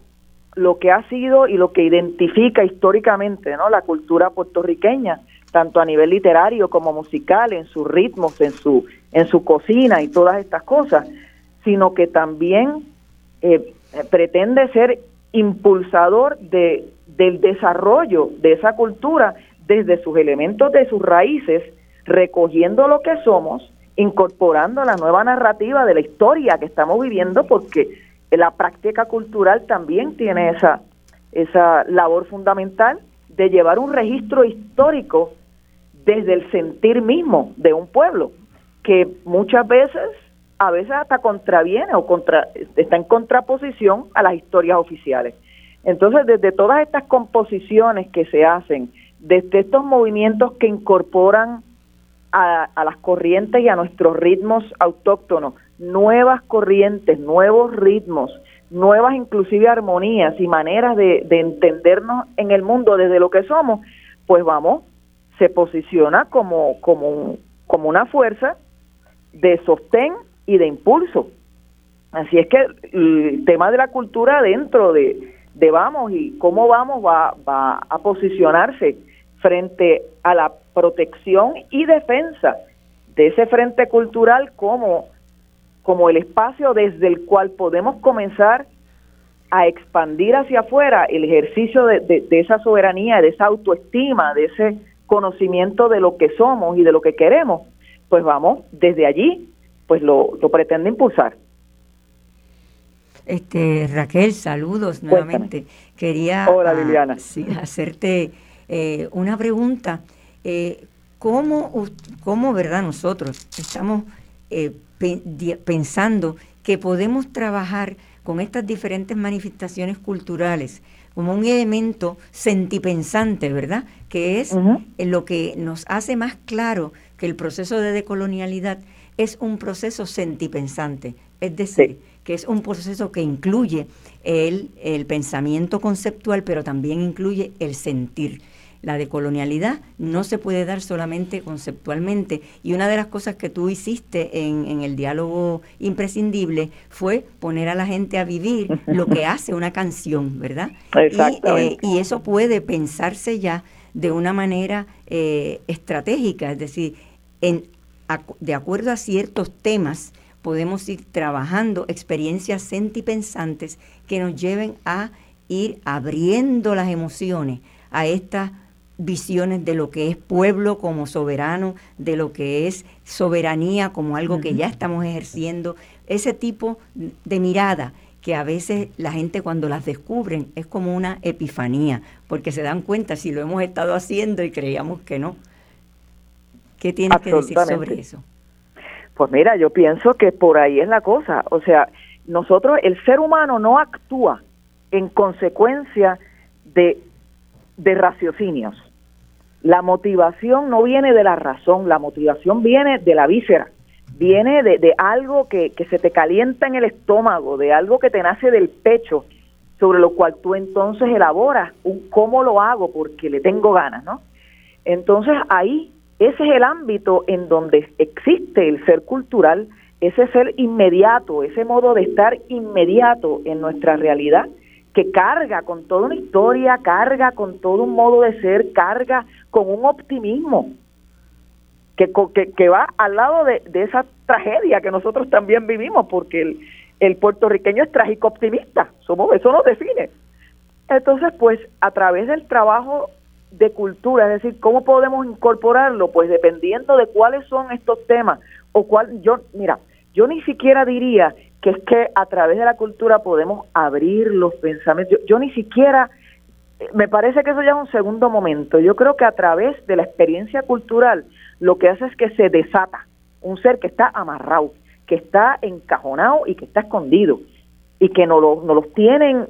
lo que ha sido y lo que identifica históricamente, ¿no?, la cultura puertorriqueña, tanto a nivel literario como musical, en sus ritmos, en su cocina y todas estas cosas, sino que también pretende ser impulsador del desarrollo de esa cultura desde sus elementos, de sus raíces, recogiendo lo que somos, incorporando la nueva narrativa de la historia que estamos viviendo, porque la práctica cultural también tiene esa labor fundamental de llevar un registro histórico desde el sentir mismo de un pueblo, que muchas veces, a veces hasta contraviene o está en contraposición a las historias oficiales. Entonces, desde todas estas composiciones que se hacen, desde estos movimientos que incorporan a las corrientes y a nuestros ritmos autóctonos, nuevas corrientes, nuevos ritmos, nuevas inclusive armonías y maneras de entendernos en el mundo desde lo que somos, pues Vamos se posiciona como una fuerza de sostén y de impulso. Así es que el tema de la cultura dentro de Vamos y cómo Vamos va a posicionarse frente a la protección y defensa de ese frente cultural como el espacio desde el cual podemos comenzar a expandir hacia afuera el ejercicio de esa soberanía, de esa autoestima, de ese conocimiento de lo que somos y de lo que queremos, pues Vamos, desde allí, pues lo pretende impulsar. Raquel, saludos nuevamente. Cuéntame. Quería Hola, Liliana. Sí, hacerte una pregunta. ¿Cómo verdad, nosotros estamos pensando que podemos trabajar con estas diferentes manifestaciones culturales como un elemento sentipensante, ¿verdad?, que es lo que nos hace más claro que el proceso de decolonialidad es un proceso sentipensante, es decir, que es un proceso que incluye el pensamiento conceptual, pero también incluye el sentir? La decolonialidad no se puede dar solamente conceptualmente, y una de las cosas que tú hiciste en el diálogo imprescindible fue poner a la gente a vivir lo que hace una canción, ¿verdad? Exactamente. Y eso puede pensarse ya de una manera estratégica, es decir, de acuerdo a ciertos temas podemos ir trabajando experiencias sentipensantes que nos lleven a ir abriendo las emociones a estas visiones de lo que es pueblo como soberano, de lo que es soberanía como algo que ya estamos ejerciendo, ese tipo de mirada que a veces la gente cuando las descubren es como una epifanía, porque se dan cuenta si lo hemos estado haciendo y creíamos que no. ¿Qué tienes que decir sobre eso? Pues mira, yo pienso que por ahí es la cosa, o sea, nosotros, el ser humano no actúa en consecuencia de raciocinios. La motivación no viene de la razón, la motivación viene de la víscera, viene de algo que se te calienta en el estómago, de algo que te nace del pecho, sobre lo cual tú entonces elaboras un cómo lo hago porque le tengo ganas, ¿no? Entonces ahí, ese es el ámbito en donde existe el ser cultural, ese ser inmediato, ese modo de estar inmediato en nuestra realidad, que carga con toda una historia, carga con todo un modo de ser, carga con un optimismo que va al lado de esa tragedia que nosotros también vivimos, porque el puertorriqueño es trágico optimista, eso nos define. Entonces, pues, a través del trabajo de cultura, es decir, ¿cómo podemos incorporarlo? Pues dependiendo de cuáles son estos temas, yo ni siquiera diría que es que a través de la cultura podemos abrir los pensamientos. Yo ni siquiera, me parece que eso ya es un segundo momento. Yo creo que a través de la experiencia cultural lo que hace es que se desata un ser que está amarrado, que está encajonado y que está escondido y que no los tienen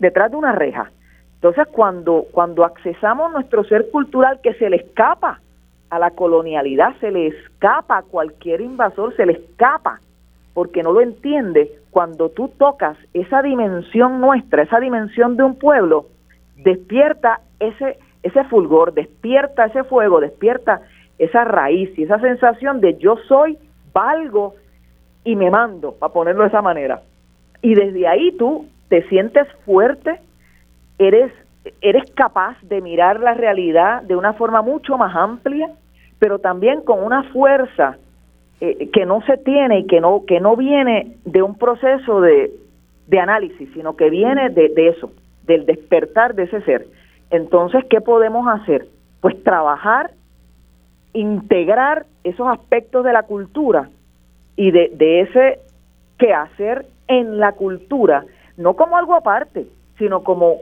detrás de una reja. Entonces cuando accesamos nuestro ser cultural, que se le escapa a la colonialidad, se le escapa a cualquier invasor, se le escapa, porque no lo entiende. Cuando tú tocas esa dimensión nuestra, esa dimensión de un pueblo, despierta ese fulgor, despierta ese fuego, despierta esa raíz y esa sensación de yo soy, valgo y me mando, para ponerlo de esa manera. Y desde ahí tú te sientes fuerte, eres capaz de mirar la realidad de una forma mucho más amplia, pero también con una fuerza que no se tiene y que no viene de un proceso de análisis, sino que viene de eso, del despertar de ese ser. Entonces, ¿qué podemos hacer? Pues trabajar, integrar esos aspectos de la cultura y de ese quehacer en la cultura, no como algo aparte, sino como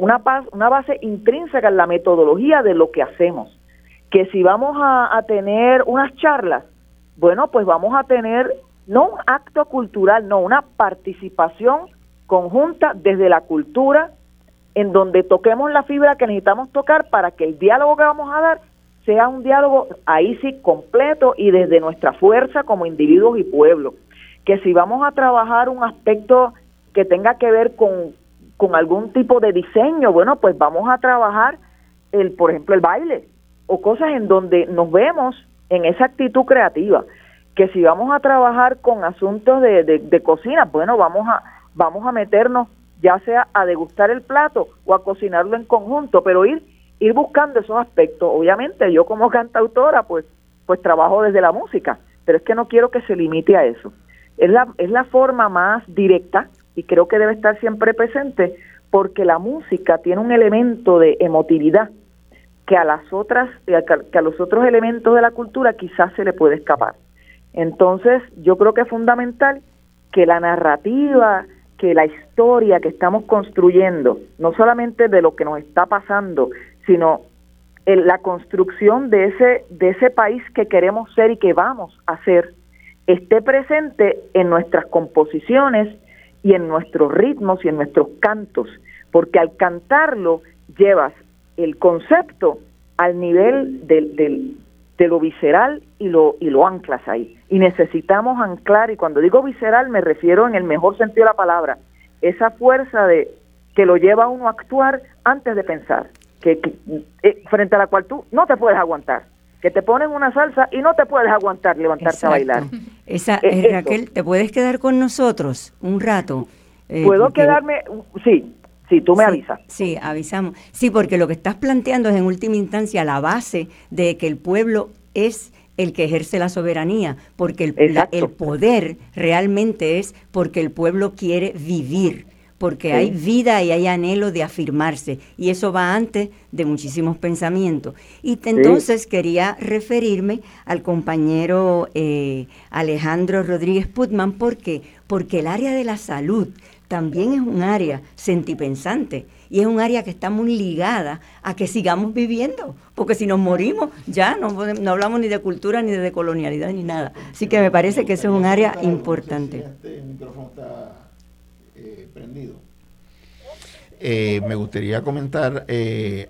una base intrínseca en la metodología de lo que hacemos. Que si vamos a tener unas charlas, bueno, pues vamos a tener no un acto cultural, no, una participación conjunta desde la cultura, en donde toquemos la fibra que necesitamos tocar para que el diálogo que vamos a dar sea un diálogo ahí sí completo y desde nuestra fuerza como individuos y pueblo. Que si vamos a trabajar un aspecto que tenga que ver con algún tipo de diseño, bueno, pues vamos a trabajar, por ejemplo, el baile o cosas en donde nos vemos en esa actitud creativa. Que si vamos a trabajar con asuntos de cocina, bueno, vamos a meternos ya sea a degustar el plato o a cocinarlo en conjunto, pero ir buscando esos aspectos. Obviamente yo como cantautora pues trabajo desde la música, pero es que no quiero que se limite a eso. Es la forma más directa y creo que debe estar siempre presente, porque la música tiene un elemento de emotividad que a los otros elementos de la cultura quizás se le puede escapar. Entonces, yo creo que es fundamental que la narrativa, que la historia que estamos construyendo, no solamente de lo que nos está pasando, sino en la construcción de ese país que queremos ser y que vamos a ser, esté presente en nuestras composiciones y en nuestros ritmos y en nuestros cantos, porque al cantarlo llevas el concepto al nivel de lo visceral y lo anclas ahí. Y necesitamos anclar, y cuando digo visceral me refiero en el mejor sentido de la palabra, esa fuerza que lo lleva a uno a actuar antes de pensar, que frente a la cual tú no te puedes aguantar, que te ponen una salsa y no te puedes aguantar levantarte. Exacto. A bailar. Raquel, ¿te puedes quedar con nosotros un rato? ¿Puedo quedarme? Sí. Sí, tú me avisas. Sí, avisamos. Sí, porque lo que estás planteando es en última instancia la base de que el pueblo es el que ejerce la soberanía, porque el poder realmente es porque el pueblo quiere vivir, porque hay vida y hay anhelo de afirmarse, y eso va antes de muchísimos pensamientos. Y entonces quería referirme al compañero Alejandro Rodríguez Putman, ¿por qué? Porque el área de la salud también es un área sentipensante, y es un área que está muy ligada a que sigamos viviendo, porque si nos morimos ya no hablamos ni de cultura, ni de colonialidad, ni nada. Así que me parece que eso es un área importante. Me gustaría comentar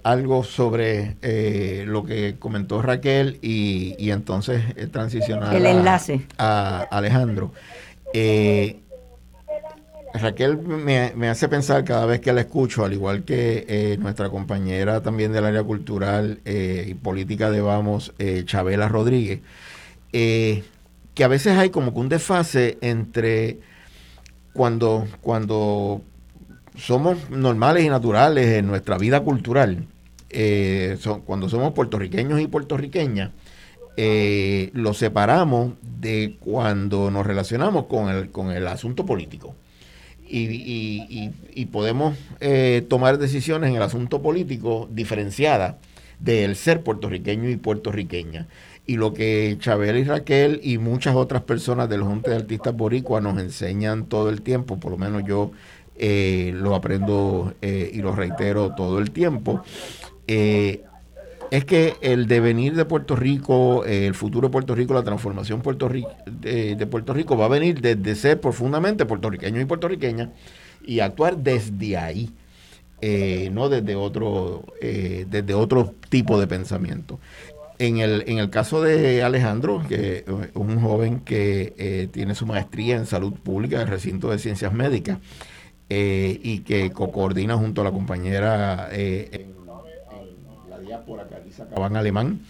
algo sobre lo que comentó Raquel y entonces transicionar el enlace a Alejandro. Raquel me hace pensar cada vez que la escucho, al igual que nuestra compañera también del área cultural y política de Vamos, Chabela Rodríguez, que a veces hay como que un desfase entre cuando somos normales y naturales en nuestra vida cultural, cuando somos puertorriqueños y puertorriqueñas, lo separamos de cuando nos relacionamos con el asunto político. Y podemos tomar decisiones en el asunto político diferenciadas del ser puertorriqueño y puertorriqueña. Y lo que Chabela y Raquel y muchas otras personas del Junte de Artistas Boricuas nos enseñan todo el tiempo, por lo menos yo lo aprendo y lo reitero todo el tiempo, es que el devenir de Puerto Rico, el futuro de Puerto Rico, la transformación de Puerto Rico va a venir desde ser profundamente puertorriqueño y puertorriqueña y actuar desde ahí, no desde otro tipo de pensamiento. En el caso de Alejandro, que es un joven que tiene su maestría en salud pública del recinto de ciencias médicas y que coordina junto a la compañera por acá, Lisa Cabán Alemán,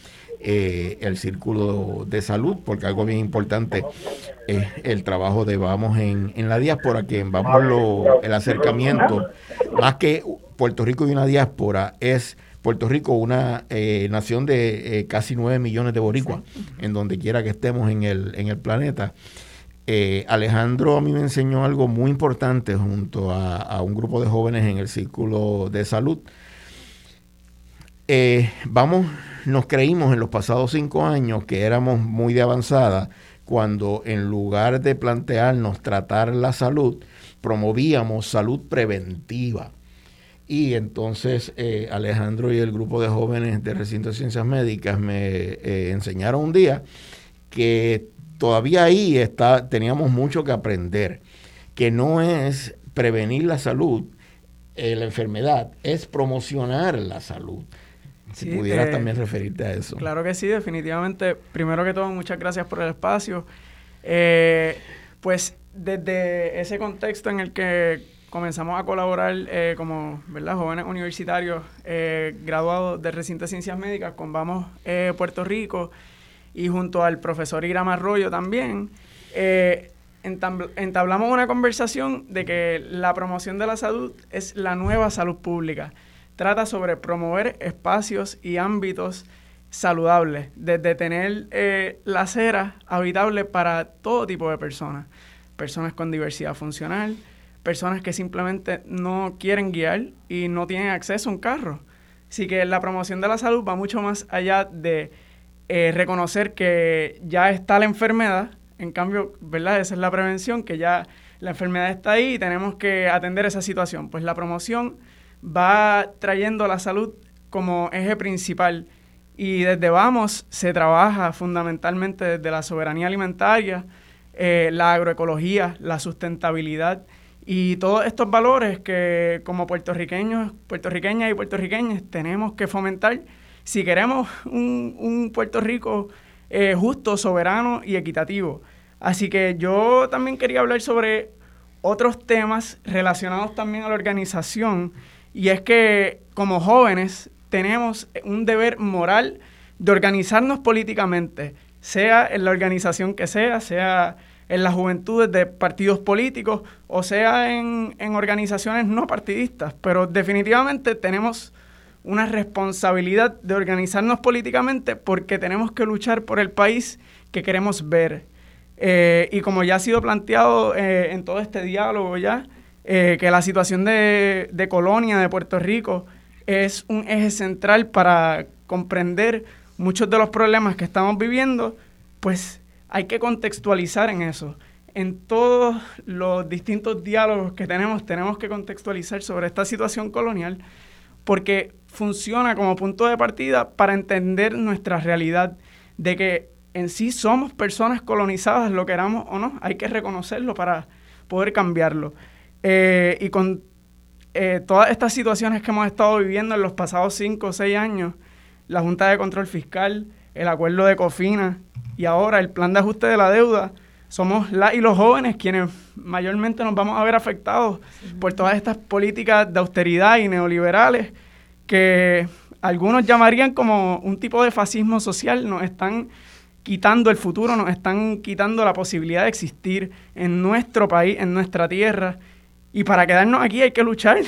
el círculo de salud, porque algo bien importante es el trabajo de Vamos en la diáspora, que en Vamos el acercamiento, más que Puerto Rico y una diáspora, es Puerto Rico una nación de casi 9 millones de boricuas, en donde quiera que estemos en el planeta. Alejandro a mí me enseñó algo muy importante junto a un grupo de jóvenes en el círculo de salud. Vamos, nos creímos en los pasados 5 años que éramos muy de avanzada, cuando en lugar de plantearnos tratar la salud, promovíamos salud preventiva. Y entonces Alejandro y el grupo de jóvenes del recinto de ciencias médicas me enseñaron un día que todavía ahí teníamos mucho que aprender, que no es prevenir la salud, la enfermedad, es promocionar la salud. Si pudieras también referirte a eso. Claro que sí, definitivamente. Primero que todo, muchas gracias por el espacio. Pues desde ese contexto en el que comenzamos a colaborar como, ¿verdad?, jóvenes universitarios graduados del recinto de Ciencias Médicas con Vamos Puerto Rico y junto al profesor Hiram Arroyo también, entablamos una conversación de que la promoción de la salud es la nueva salud pública. Trata sobre promover espacios y ámbitos saludables, desde tener la acera habitable para todo tipo de personas. Personas con diversidad funcional, personas que simplemente no quieren guiar y no tienen acceso a un carro. Así que la promoción de la salud va mucho más allá de reconocer que ya está la enfermedad. En cambio, ¿verdad?, esa es la prevención, que ya la enfermedad está ahí y tenemos que atender esa situación. Pues la promoción va trayendo la salud como eje principal y desde Vamos se trabaja fundamentalmente desde la soberanía alimentaria, la agroecología, la sustentabilidad y todos estos valores que como puertorriqueños, puertorriqueñas y puertorriqueños tenemos que fomentar si queremos un Puerto Rico justo, soberano y equitativo. Así que yo también quería hablar sobre otros temas relacionados también a la organización. Y es que como jóvenes tenemos un deber moral de organizarnos políticamente, sea en la organización que sea, sea en las juventudes de partidos políticos o sea en organizaciones no partidistas. Pero definitivamente tenemos una responsabilidad de organizarnos políticamente porque tenemos que luchar por el país que queremos ver. Y como ya ha sido planteado en todo este diálogo ya, que la situación de Colonia, de Puerto Rico, es un eje central para comprender muchos de los problemas que estamos viviendo, pues hay que contextualizar en eso. En todos los distintos diálogos que tenemos que contextualizar sobre esta situación colonial, porque funciona como punto de partida para entender nuestra realidad de que en sí somos personas colonizadas, lo queramos o no, hay que reconocerlo para poder cambiarlo. Y con todas estas situaciones que hemos estado viviendo en los pasados 5 o 6 años, la Junta de Control Fiscal, el acuerdo de Cofina y ahora el plan de ajuste de la deuda, somos las y los jóvenes quienes mayormente nos vamos a ver afectados por todas estas políticas de austeridad y neoliberales que algunos llamarían como un tipo de fascismo social. Nos están quitando el futuro, nos están quitando la posibilidad de existir en nuestro país, en nuestra tierra. Y para quedarnos aquí hay que luchar. O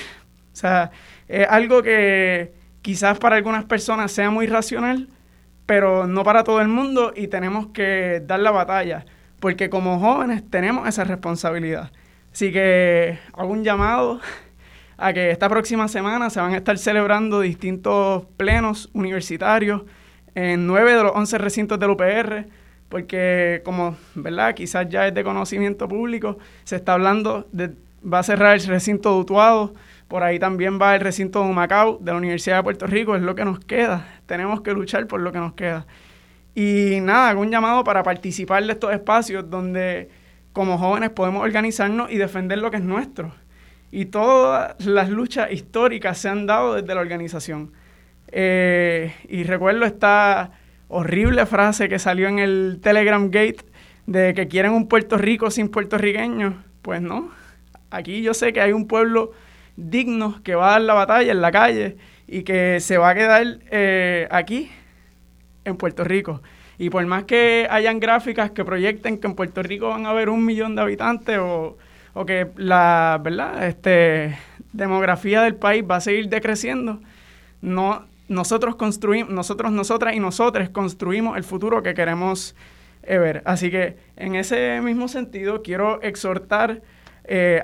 sea, es algo que quizás para algunas personas sea muy racional, pero no para todo el mundo y tenemos que dar la batalla. Porque como jóvenes tenemos esa responsabilidad. Así que hago un llamado a que esta próxima semana se van a estar celebrando distintos plenos universitarios en 9 de los 11 recintos del UPR, porque como, ¿verdad?, quizás ya es de conocimiento público, se está hablando de, va a cerrar el recinto de Utuado, por ahí también va el recinto de Humacao, de la Universidad de Puerto Rico, es lo que nos queda, tenemos que luchar por lo que nos queda. Y nada, hago un llamado para participar de estos espacios donde como jóvenes podemos organizarnos y defender lo que es nuestro. Y todas las luchas históricas se han dado desde la organización. Y recuerdo esta horrible frase que salió en el Telegram Gate de que quieren un Puerto Rico sin puertorriqueños. Pues no, aquí yo sé que hay un pueblo digno que va a dar la batalla en la calle y que se va a quedar aquí en Puerto Rico. Y por más que hayan gráficas que proyecten que en Puerto Rico van a haber 1 millón de habitantes o que la verdad demografía del país va a seguir decreciendo, no, nosotras y nosotros construimos el futuro que queremos ver. Así que en ese mismo sentido quiero exhortar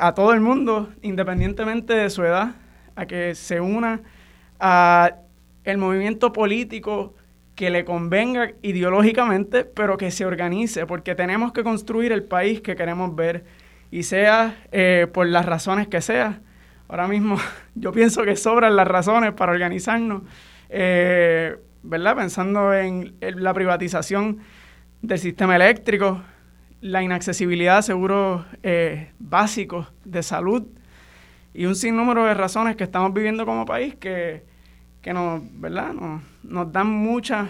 a todo el mundo, independientemente de su edad, a que se una a el movimiento político que le convenga ideológicamente, pero que se organice, porque tenemos que construir el país que queremos ver, y sea por las razones que sea. Ahora mismo yo pienso que sobran las razones para organizarnos, ¿verdad? Pensando en la privatización del sistema eléctrico, la inaccesibilidad a seguros básicos de salud, y un sinnúmero de razones que estamos viviendo como país que nos, ¿verdad?, nos dan mucha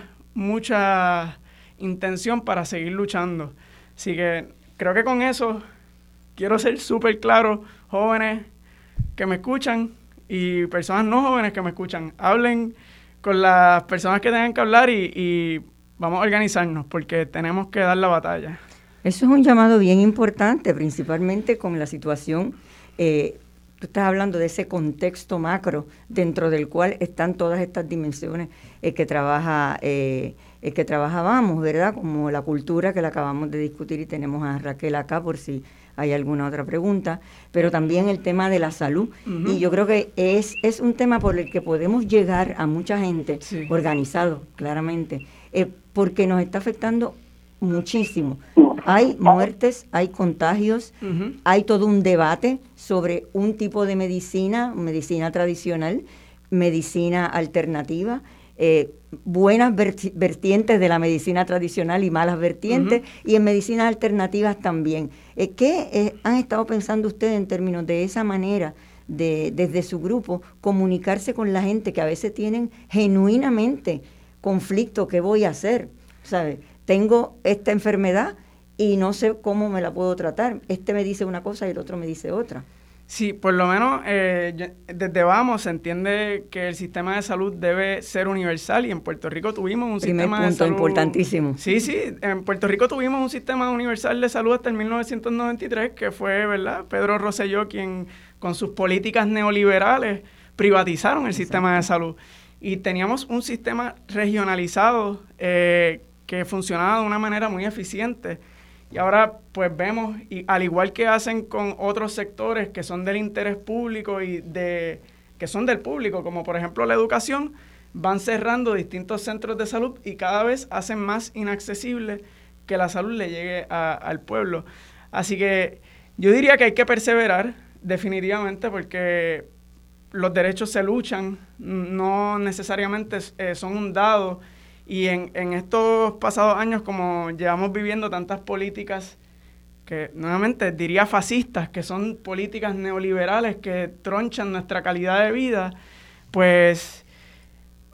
intención para seguir luchando. Así que creo que con eso quiero ser súper claro, jóvenes que me escuchan y personas no jóvenes que me escuchan. Hablen con las personas que tengan que hablar y vamos a organizarnos porque tenemos que dar la batalla. Eso es un llamado bien importante, principalmente con la situación tú estás hablando de ese contexto macro dentro del cual están todas estas dimensiones que trabaja Vamos, ¿verdad? Como la cultura que la acabamos de discutir y tenemos a Raquel acá por si hay alguna otra pregunta, pero también el tema de la salud. Uh-huh. Y yo creo que es un tema por el que podemos llegar a mucha gente, sí, organizado, claramente, porque nos está afectando muchísimo. Hay muertes, hay contagios, uh-huh, hay todo un debate sobre un tipo de medicina tradicional, medicina alternativa, buenas vertientes de la medicina tradicional y malas vertientes, uh-huh, y en medicinas alternativas también. ¿Qué han estado pensando ustedes en términos de esa manera de desde su grupo comunicarse con la gente que a veces tienen genuinamente conflicto? ¿Qué voy a hacer? ¿Sabes? Tengo esta enfermedad y no sé cómo me la puedo tratar. Este me dice una cosa y el otro me dice otra. Sí, por lo menos desde Vamos se entiende que el sistema de salud debe ser universal y en Puerto Rico tuvimos un sistema de salud. Primer punto importantísimo. Sí, en Puerto Rico tuvimos un sistema universal de salud hasta el 1993, que fue, ¿verdad?, Pedro Rosselló quien con sus políticas neoliberales privatizaron el, exacto, sistema de salud. y teníamos un sistema regionalizado que funcionaba de una manera muy eficiente. Y ahora pues vemos, y al igual que hacen con otros sectores que son del interés público y de que son del público, como por ejemplo la educación, van cerrando distintos centros de salud y cada vez hacen más inaccesible que la salud le llegue al pueblo. Así que yo diría que hay que perseverar definitivamente, porque los derechos se luchan, no necesariamente son un dado. Y en estos pasados años, como llevamos viviendo tantas políticas que, nuevamente, diría fascistas, que son políticas neoliberales que tronchan nuestra calidad de vida, pues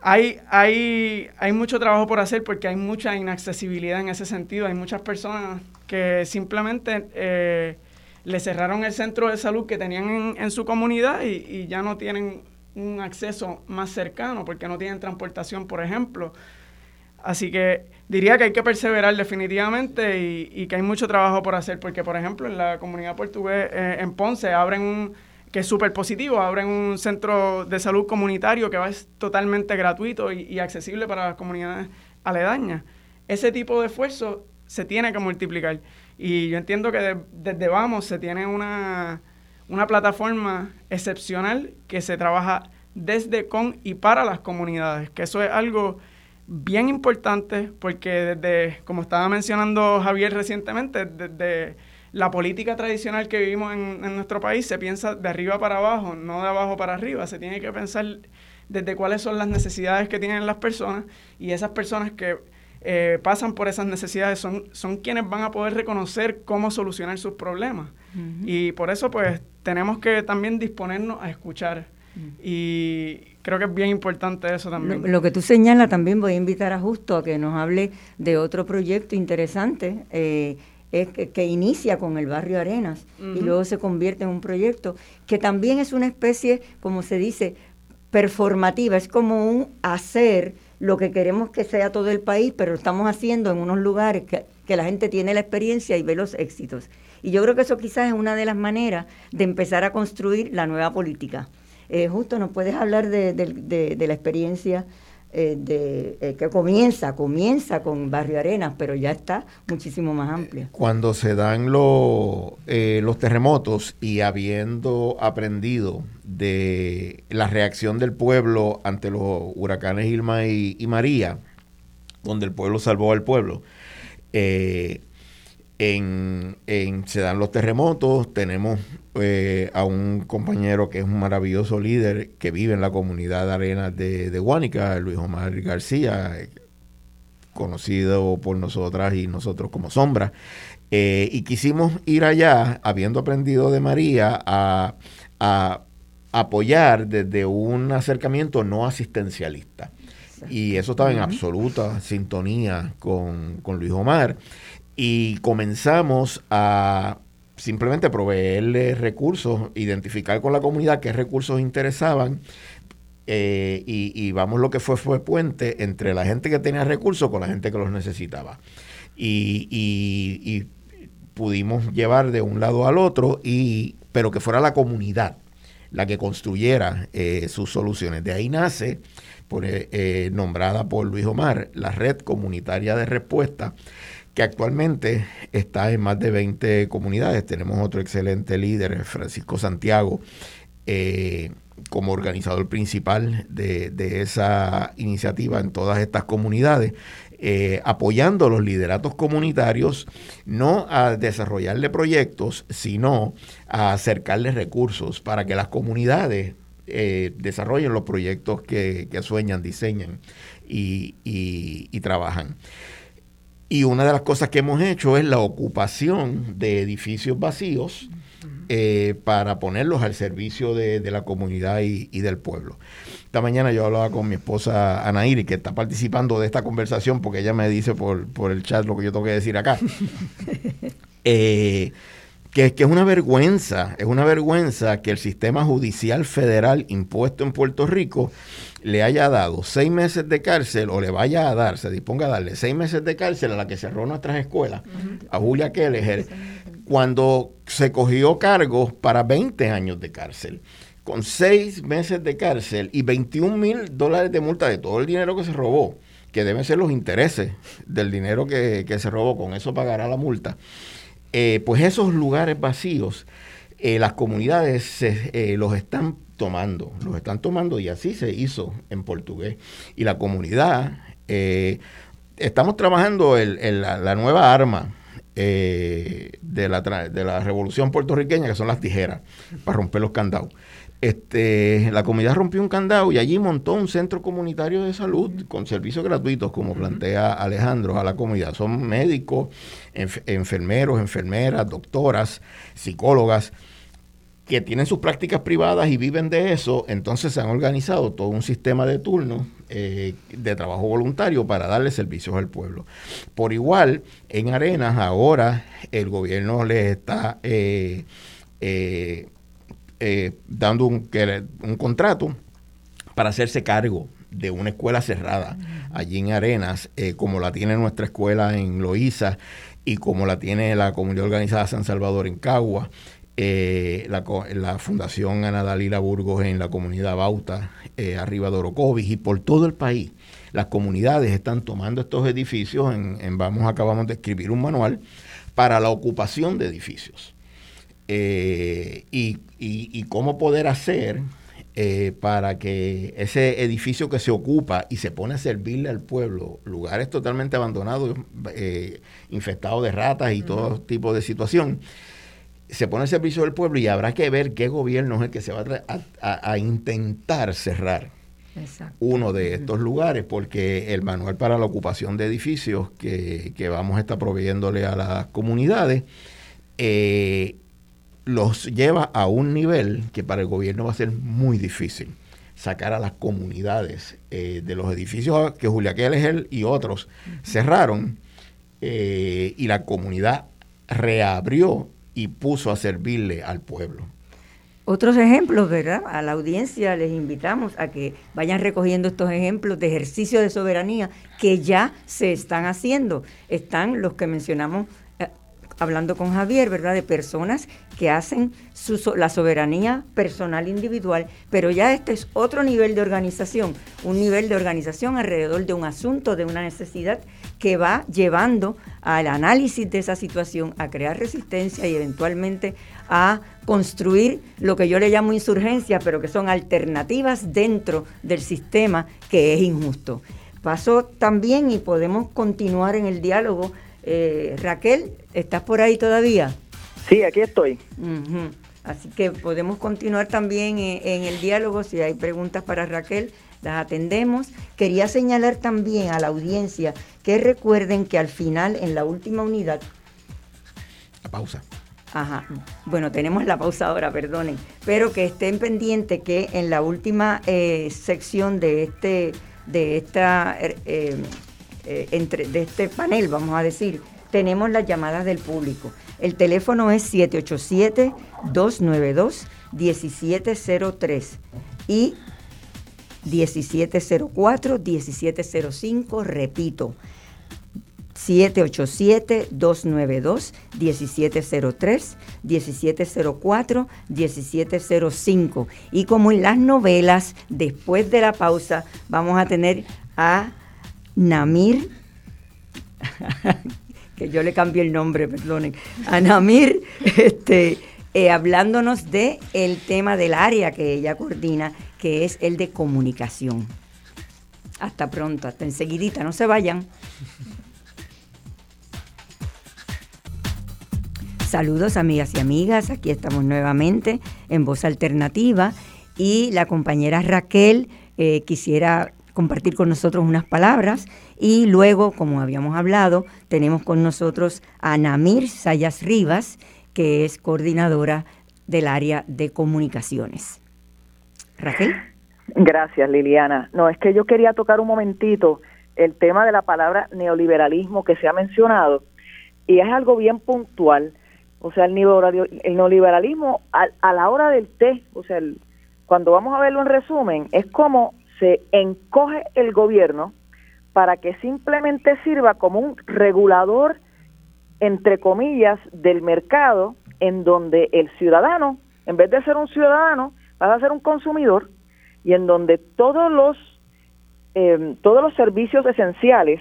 hay mucho trabajo por hacer, porque hay mucha inaccesibilidad en ese sentido. Hay muchas personas que simplemente le cerraron el centro de salud que tenían en su comunidad y ya no tienen un acceso más cercano porque no tienen transportación, por ejemplo. Así que diría que hay que perseverar definitivamente y que hay mucho trabajo por hacer, porque, por ejemplo, en la comunidad portuguesa, en Ponce, abren que es súper positivo, abren un centro de salud comunitario que es totalmente gratuito y accesible para las comunidades aledañas. Ese tipo de esfuerzo se tiene que multiplicar. Y yo entiendo que desde Vamos se tiene una plataforma excepcional que se trabaja desde, con y para las comunidades, que eso es algo bien importante, porque desde, como estaba mencionando Javier recientemente, desde la política tradicional que vivimos en nuestro país, se piensa de arriba para abajo, no de abajo para arriba. Se tiene que pensar desde cuáles son las necesidades que tienen las personas, y esas personas que pasan por esas necesidades son quienes van a poder reconocer cómo solucionar sus problemas. Uh-huh. Y por eso pues tenemos que también disponernos a escuchar. Y creo que es bien importante eso también. Lo que tú señalas también, voy a invitar a Justo a que nos hable de otro proyecto interesante que inicia con el barrio Arenas, uh-huh, y luego se convierte en un proyecto que también es una especie, como se dice, performativa. Es como un hacer lo que queremos que sea todo el país, pero lo estamos haciendo en unos lugares que la gente tiene la experiencia y ve los éxitos. Y yo creo que eso quizás es una de las maneras de empezar a construir la nueva política. Justo, ¿nos puedes hablar de la experiencia que comienza con Barrio Arenas, pero ya está muchísimo más amplia? Cuando se dan los terremotos, y habiendo aprendido de la reacción del pueblo ante los huracanes Irma y María, donde el pueblo salvó al pueblo, se dan los terremotos, tenemos a un compañero que es un maravilloso líder que vive en la comunidad de Arenas de Guánica, Luis Omar García, conocido por nosotras y nosotros como Sombra, y quisimos ir allá, habiendo aprendido de María, a apoyar desde un acercamiento no asistencialista, y eso estaba en absoluta sintonía con Luis Omar, y comenzamos a simplemente proveerles recursos, identificar con la comunidad qué recursos interesaban, y vamos, lo que fue puente entre la gente que tenía recursos con la gente que los necesitaba. Y pudimos llevar de un lado al otro, pero que fuera la comunidad la que construyera sus soluciones. De ahí nace, nombrada por Luis Omar, la Red Comunitaria de Respuesta, que actualmente está en más de 20 comunidades. Tenemos otro excelente líder, Francisco Santiago, como organizador principal de esa iniciativa en todas estas comunidades, apoyando los lideratos comunitarios, no a desarrollarle proyectos, sino a acercarles recursos para que las comunidades desarrollen los proyectos que sueñan, diseñan y trabajan. Y una de las cosas que hemos hecho es la ocupación de edificios vacíos para ponerlos al servicio de la comunidad y del pueblo. Esta mañana yo hablaba con mi esposa Anaíri, que está participando de esta conversación, porque ella me dice por el chat lo que yo tengo que decir acá. Que es una vergüenza que el sistema judicial federal impuesto en Puerto Rico le haya dado 6 meses de cárcel, o le vaya a dar, se disponga a darle 6 meses de cárcel a la que cerró nuestras escuelas, uh-huh, a Julia Keller, cuando se cogió cargos para 20 años de cárcel. con 6 meses de cárcel y $21,000 de multa de todo el dinero que se robó, que deben ser los intereses del dinero que se robó, con eso pagará la multa. Pues esos lugares vacíos, las comunidades los están tomando, y así se hizo en Portugués. Y la comunidad, estamos trabajando la nueva arma de la revolución puertorriqueña, que son las tijeras, para romper los candados. La comunidad rompió un candado y allí montó un centro comunitario de salud con servicios gratuitos, como plantea Alejandro, a la comunidad. Son médicos, enfermeros, enfermeras, doctoras, psicólogas, que tienen sus prácticas privadas y viven de eso. Entonces se han organizado todo un sistema de turnos de trabajo voluntario para darle servicios al pueblo. Por igual, en Arenas ahora el gobierno les está... dando un contrato para hacerse cargo de una escuela cerrada allí en Arenas, como la tiene nuestra escuela en Loíza y como la tiene la Comunidad Organizada San Salvador en Cagua, la Fundación Ana Dalila Burgos en la comunidad Bauta, arriba de Orocovis, y por todo el país. Las comunidades están tomando estos edificios, acabamos de escribir un manual para la ocupación de edificios. Y cómo poder hacer para que ese edificio que se ocupa y se pone a servirle al pueblo, lugares totalmente abandonados, infestados de ratas y todo tipo de situación, se pone al servicio del pueblo, y habrá que ver qué gobierno es el que se va a intentar cerrar. Exacto. Uno de estos lugares, porque el manual para la ocupación de edificios que vamos a estar proveyéndole a las comunidades los lleva a un nivel que para el gobierno va a ser muy difícil sacar a las comunidades de los edificios que Julia Keller y otros cerraron, y la comunidad reabrió y puso a servirle al pueblo. Otros ejemplos, ¿verdad? A la audiencia les invitamos a que vayan recogiendo estos ejemplos de ejercicio de soberanía que ya se están haciendo. Están los que mencionamos hablando con Javier, ¿verdad?, de personas que hacen la soberanía personal individual, pero ya este es otro nivel de organización, un nivel de organización alrededor de un asunto, de una necesidad, que va llevando al análisis de esa situación, a crear resistencia y eventualmente a construir lo que yo le llamo insurgencia, pero que son alternativas dentro del sistema que es injusto. Pasó también, y podemos continuar en el diálogo, Raquel, ¿estás por ahí todavía? Sí, aquí estoy. Así que podemos continuar también en el diálogo. Si hay preguntas para Raquel, las atendemos. Quería señalar también a la audiencia que recuerden que al final, en la última unidad... La pausa. Ajá. Bueno, tenemos la pausa ahora, perdonen. Pero que estén pendientes que en la última sección de este panel, vamos a decir, tenemos las llamadas del público. El teléfono es 787-292-1703 y 1704-1705, repito, 787-292-1703, 1704-1705. Y como en las novelas, después de la pausa, vamos a tener a Nemir, que yo le cambié el nombre, perdonen, a Nemir, hablándonos de el tema del área que ella coordina, que es el de comunicación. Hasta pronto, hasta enseguidita, no se vayan. Saludos, amigas y amigas, aquí estamos nuevamente en Voz Alternativa, y la compañera Raquel quisiera compartir con nosotros unas palabras, y luego, como habíamos hablado, tenemos con nosotros a Nemir Sayas Rivas, que es coordinadora del área de comunicaciones. Raquel. Gracias, Liliana. No, es que yo quería tocar un momentito el tema de la palabra neoliberalismo que se ha mencionado, y es algo bien puntual. O sea, el neoliberalismo a la hora del té, o sea, cuando vamos a verlo en resumen, es como se encoge el gobierno para que simplemente sirva como un regulador, entre comillas, del mercado, en donde el ciudadano, en vez de ser un ciudadano, vas a ser un consumidor y en donde todos los servicios esenciales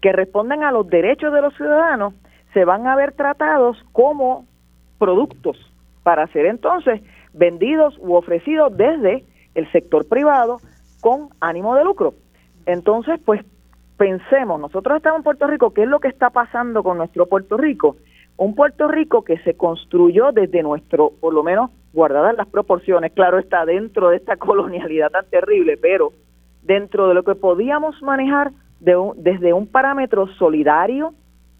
que respondan a los derechos de los ciudadanos se van a ver tratados como productos para ser entonces vendidos u ofrecidos desde el sector privado con ánimo de lucro. Entonces, pues pensemos, nosotros estamos en Puerto Rico, ¿qué es lo que está pasando con nuestro Puerto Rico? Un Puerto Rico que se construyó desde nuestro, por lo menos guardadas las proporciones, claro está, dentro de esta colonialidad tan terrible, pero dentro de lo que podíamos manejar desde un parámetro solidario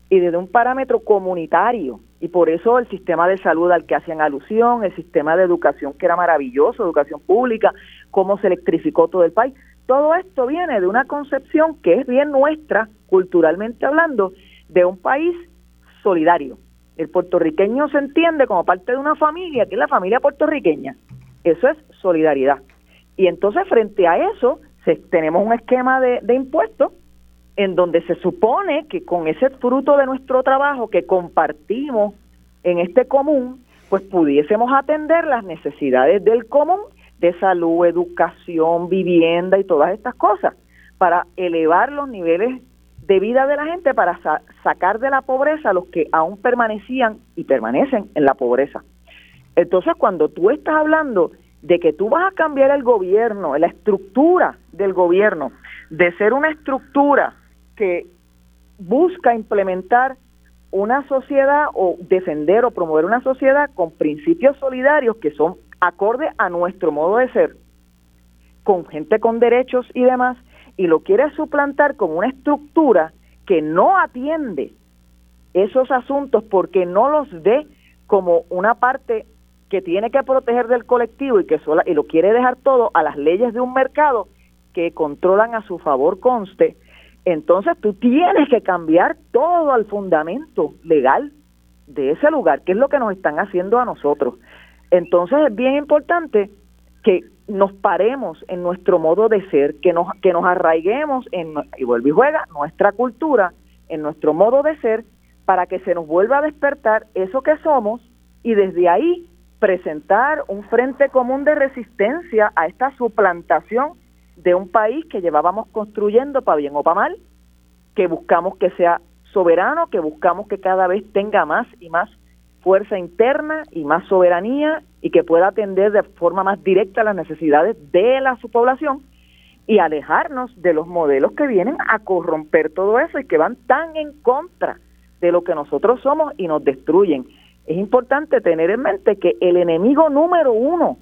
y desde un parámetro comunitario. Y por eso el sistema de salud al que hacían alusión, el sistema de educación que era maravilloso, educación pública, cómo se electrificó todo el país. Todo esto viene de una concepción que es bien nuestra, culturalmente hablando, de un país solidario. El puertorriqueño se entiende como parte de una familia, que es la familia puertorriqueña. Eso es solidaridad. Y entonces, frente a eso, tenemos un esquema de impuestos en donde se supone que con ese fruto de nuestro trabajo que compartimos en este común, pues pudiésemos atender las necesidades del común, de salud, educación, vivienda y todas estas cosas, para elevar los niveles de vida de la gente, para sacar de la pobreza a los que aún permanecían y permanecen en la pobreza. Entonces, cuando tú estás hablando de que tú vas a cambiar el gobierno, la estructura del gobierno, de ser una estructura que busca implementar una sociedad o defender o promover una sociedad con principios solidarios que son acorde a nuestro modo de ser, con gente con derechos y demás, y lo quiere suplantar con una estructura que no atiende esos asuntos porque no los ve como una parte que tiene que proteger del colectivo y lo quiere dejar todo a las leyes de un mercado que controlan a su favor, conste. Entonces tú tienes que cambiar todo al fundamento legal de ese lugar, que es lo que nos están haciendo a nosotros. Entonces es bien importante que nos paremos en nuestro modo de ser, que nos arraiguemos en, y vuelve y juega, nuestra cultura, en nuestro modo de ser, para que se nos vuelva a despertar eso que somos y desde ahí presentar un frente común de resistencia a esta suplantación de un país que llevábamos construyendo para bien o para mal, que buscamos que sea soberano, que buscamos que cada vez tenga más y más fuerza interna y más soberanía y que pueda atender de forma más directa las necesidades de su población y alejarnos de los modelos que vienen a corromper todo eso y que van tan en contra de lo que nosotros somos y nos destruyen. Es importante tener en mente que el enemigo número uno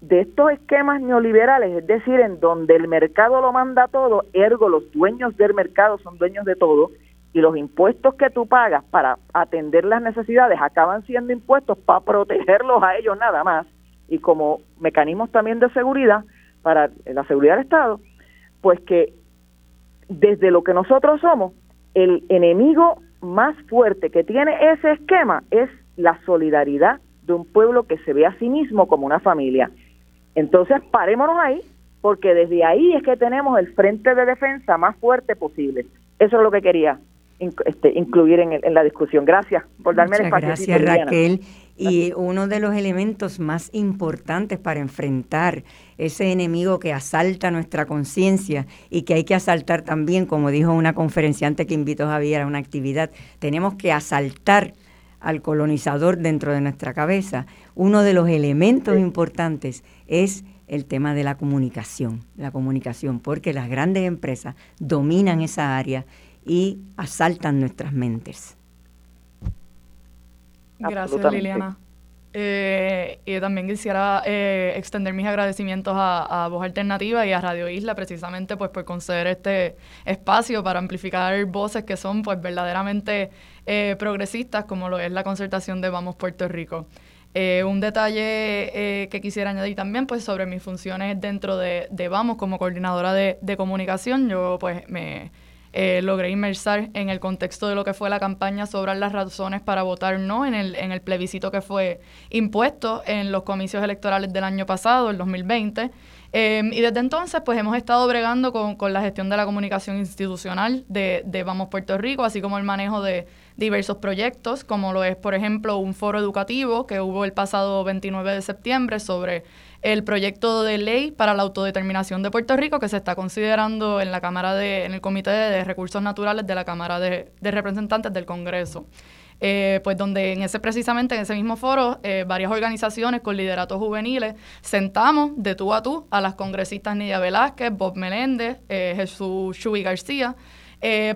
de estos esquemas neoliberales, es decir, en donde el mercado lo manda todo, ergo los dueños del mercado son dueños de todo, y los impuestos que tú pagas para atender las necesidades acaban siendo impuestos para protegerlos a ellos nada más, y como mecanismos también de seguridad, para la seguridad del Estado, pues que desde lo que nosotros somos, el enemigo más fuerte que tiene ese esquema es la solidaridad de un pueblo que se ve a sí mismo como una familia. Entonces, parémonos ahí, porque desde ahí es que tenemos el frente de defensa más fuerte posible. Eso es lo que quería incluir en la discusión. Gracias por darme el espacio. Gracias, Raquel. Y uno de los elementos más importantes para enfrentar ese enemigo que asalta nuestra conciencia y que hay que asaltar también, como dijo una conferenciante que invitó Javier a una actividad, tenemos que asaltar al colonizador dentro de nuestra cabeza. Uno de los elementos importantes es el tema de la comunicación, porque las grandes empresas dominan esa área y asaltan nuestras mentes. Gracias, Liliana. Y también quisiera extender mis agradecimientos a Voz Alternativa y a Radio Isla, precisamente pues por conceder este espacio para amplificar voces que son pues verdaderamente progresistas, como lo es la concertación de Vamos Puerto Rico. Un detalle que quisiera añadir también pues sobre mis funciones dentro de Vamos como coordinadora de comunicación. Yo pues me logré inmersar en el contexto de lo que fue la campaña Sobran las razones para votar no en el plebiscito que fue impuesto en los comicios electorales del año pasado, el 2020, Y desde entonces pues hemos estado bregando con la gestión de la comunicación institucional de Vamos Puerto Rico, así como el manejo de diversos proyectos, como lo es, por ejemplo, un foro educativo que hubo el pasado 29 de septiembre sobre el proyecto de ley para la autodeterminación de Puerto Rico que se está considerando en la Cámara en el Comité de Recursos Naturales de la Cámara de Representantes del Congreso. Pues donde precisamente en ese mismo foro, varias organizaciones con lideratos juveniles sentamos de tú a tú a las congresistas Nidia Velázquez, Bob Meléndez, Jesús Chuy García,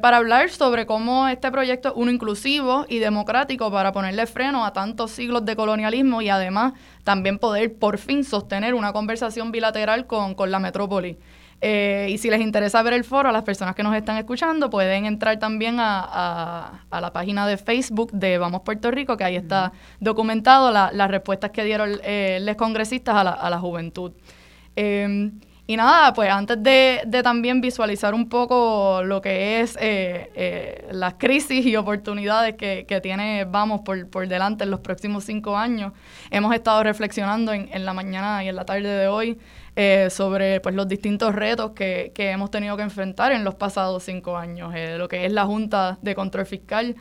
para hablar sobre cómo este proyecto es uno inclusivo y democrático para ponerle freno a tantos siglos de colonialismo y además también poder por fin sostener una conversación bilateral con la metrópoli. Y si les interesa ver el foro, a las personas que nos están escuchando pueden entrar también a la página de Facebook de Vamos Puerto Rico, que ahí está documentado las respuestas que dieron los congresistas a la juventud. Y nada, pues antes de también visualizar un poco lo que es las crisis y oportunidades que tiene Vamos por delante en los próximos 5 años, hemos estado reflexionando en la mañana y en la tarde de hoy sobre pues los distintos retos que hemos tenido que enfrentar en los pasados 5 años. Lo que es la Junta de Control Fiscal,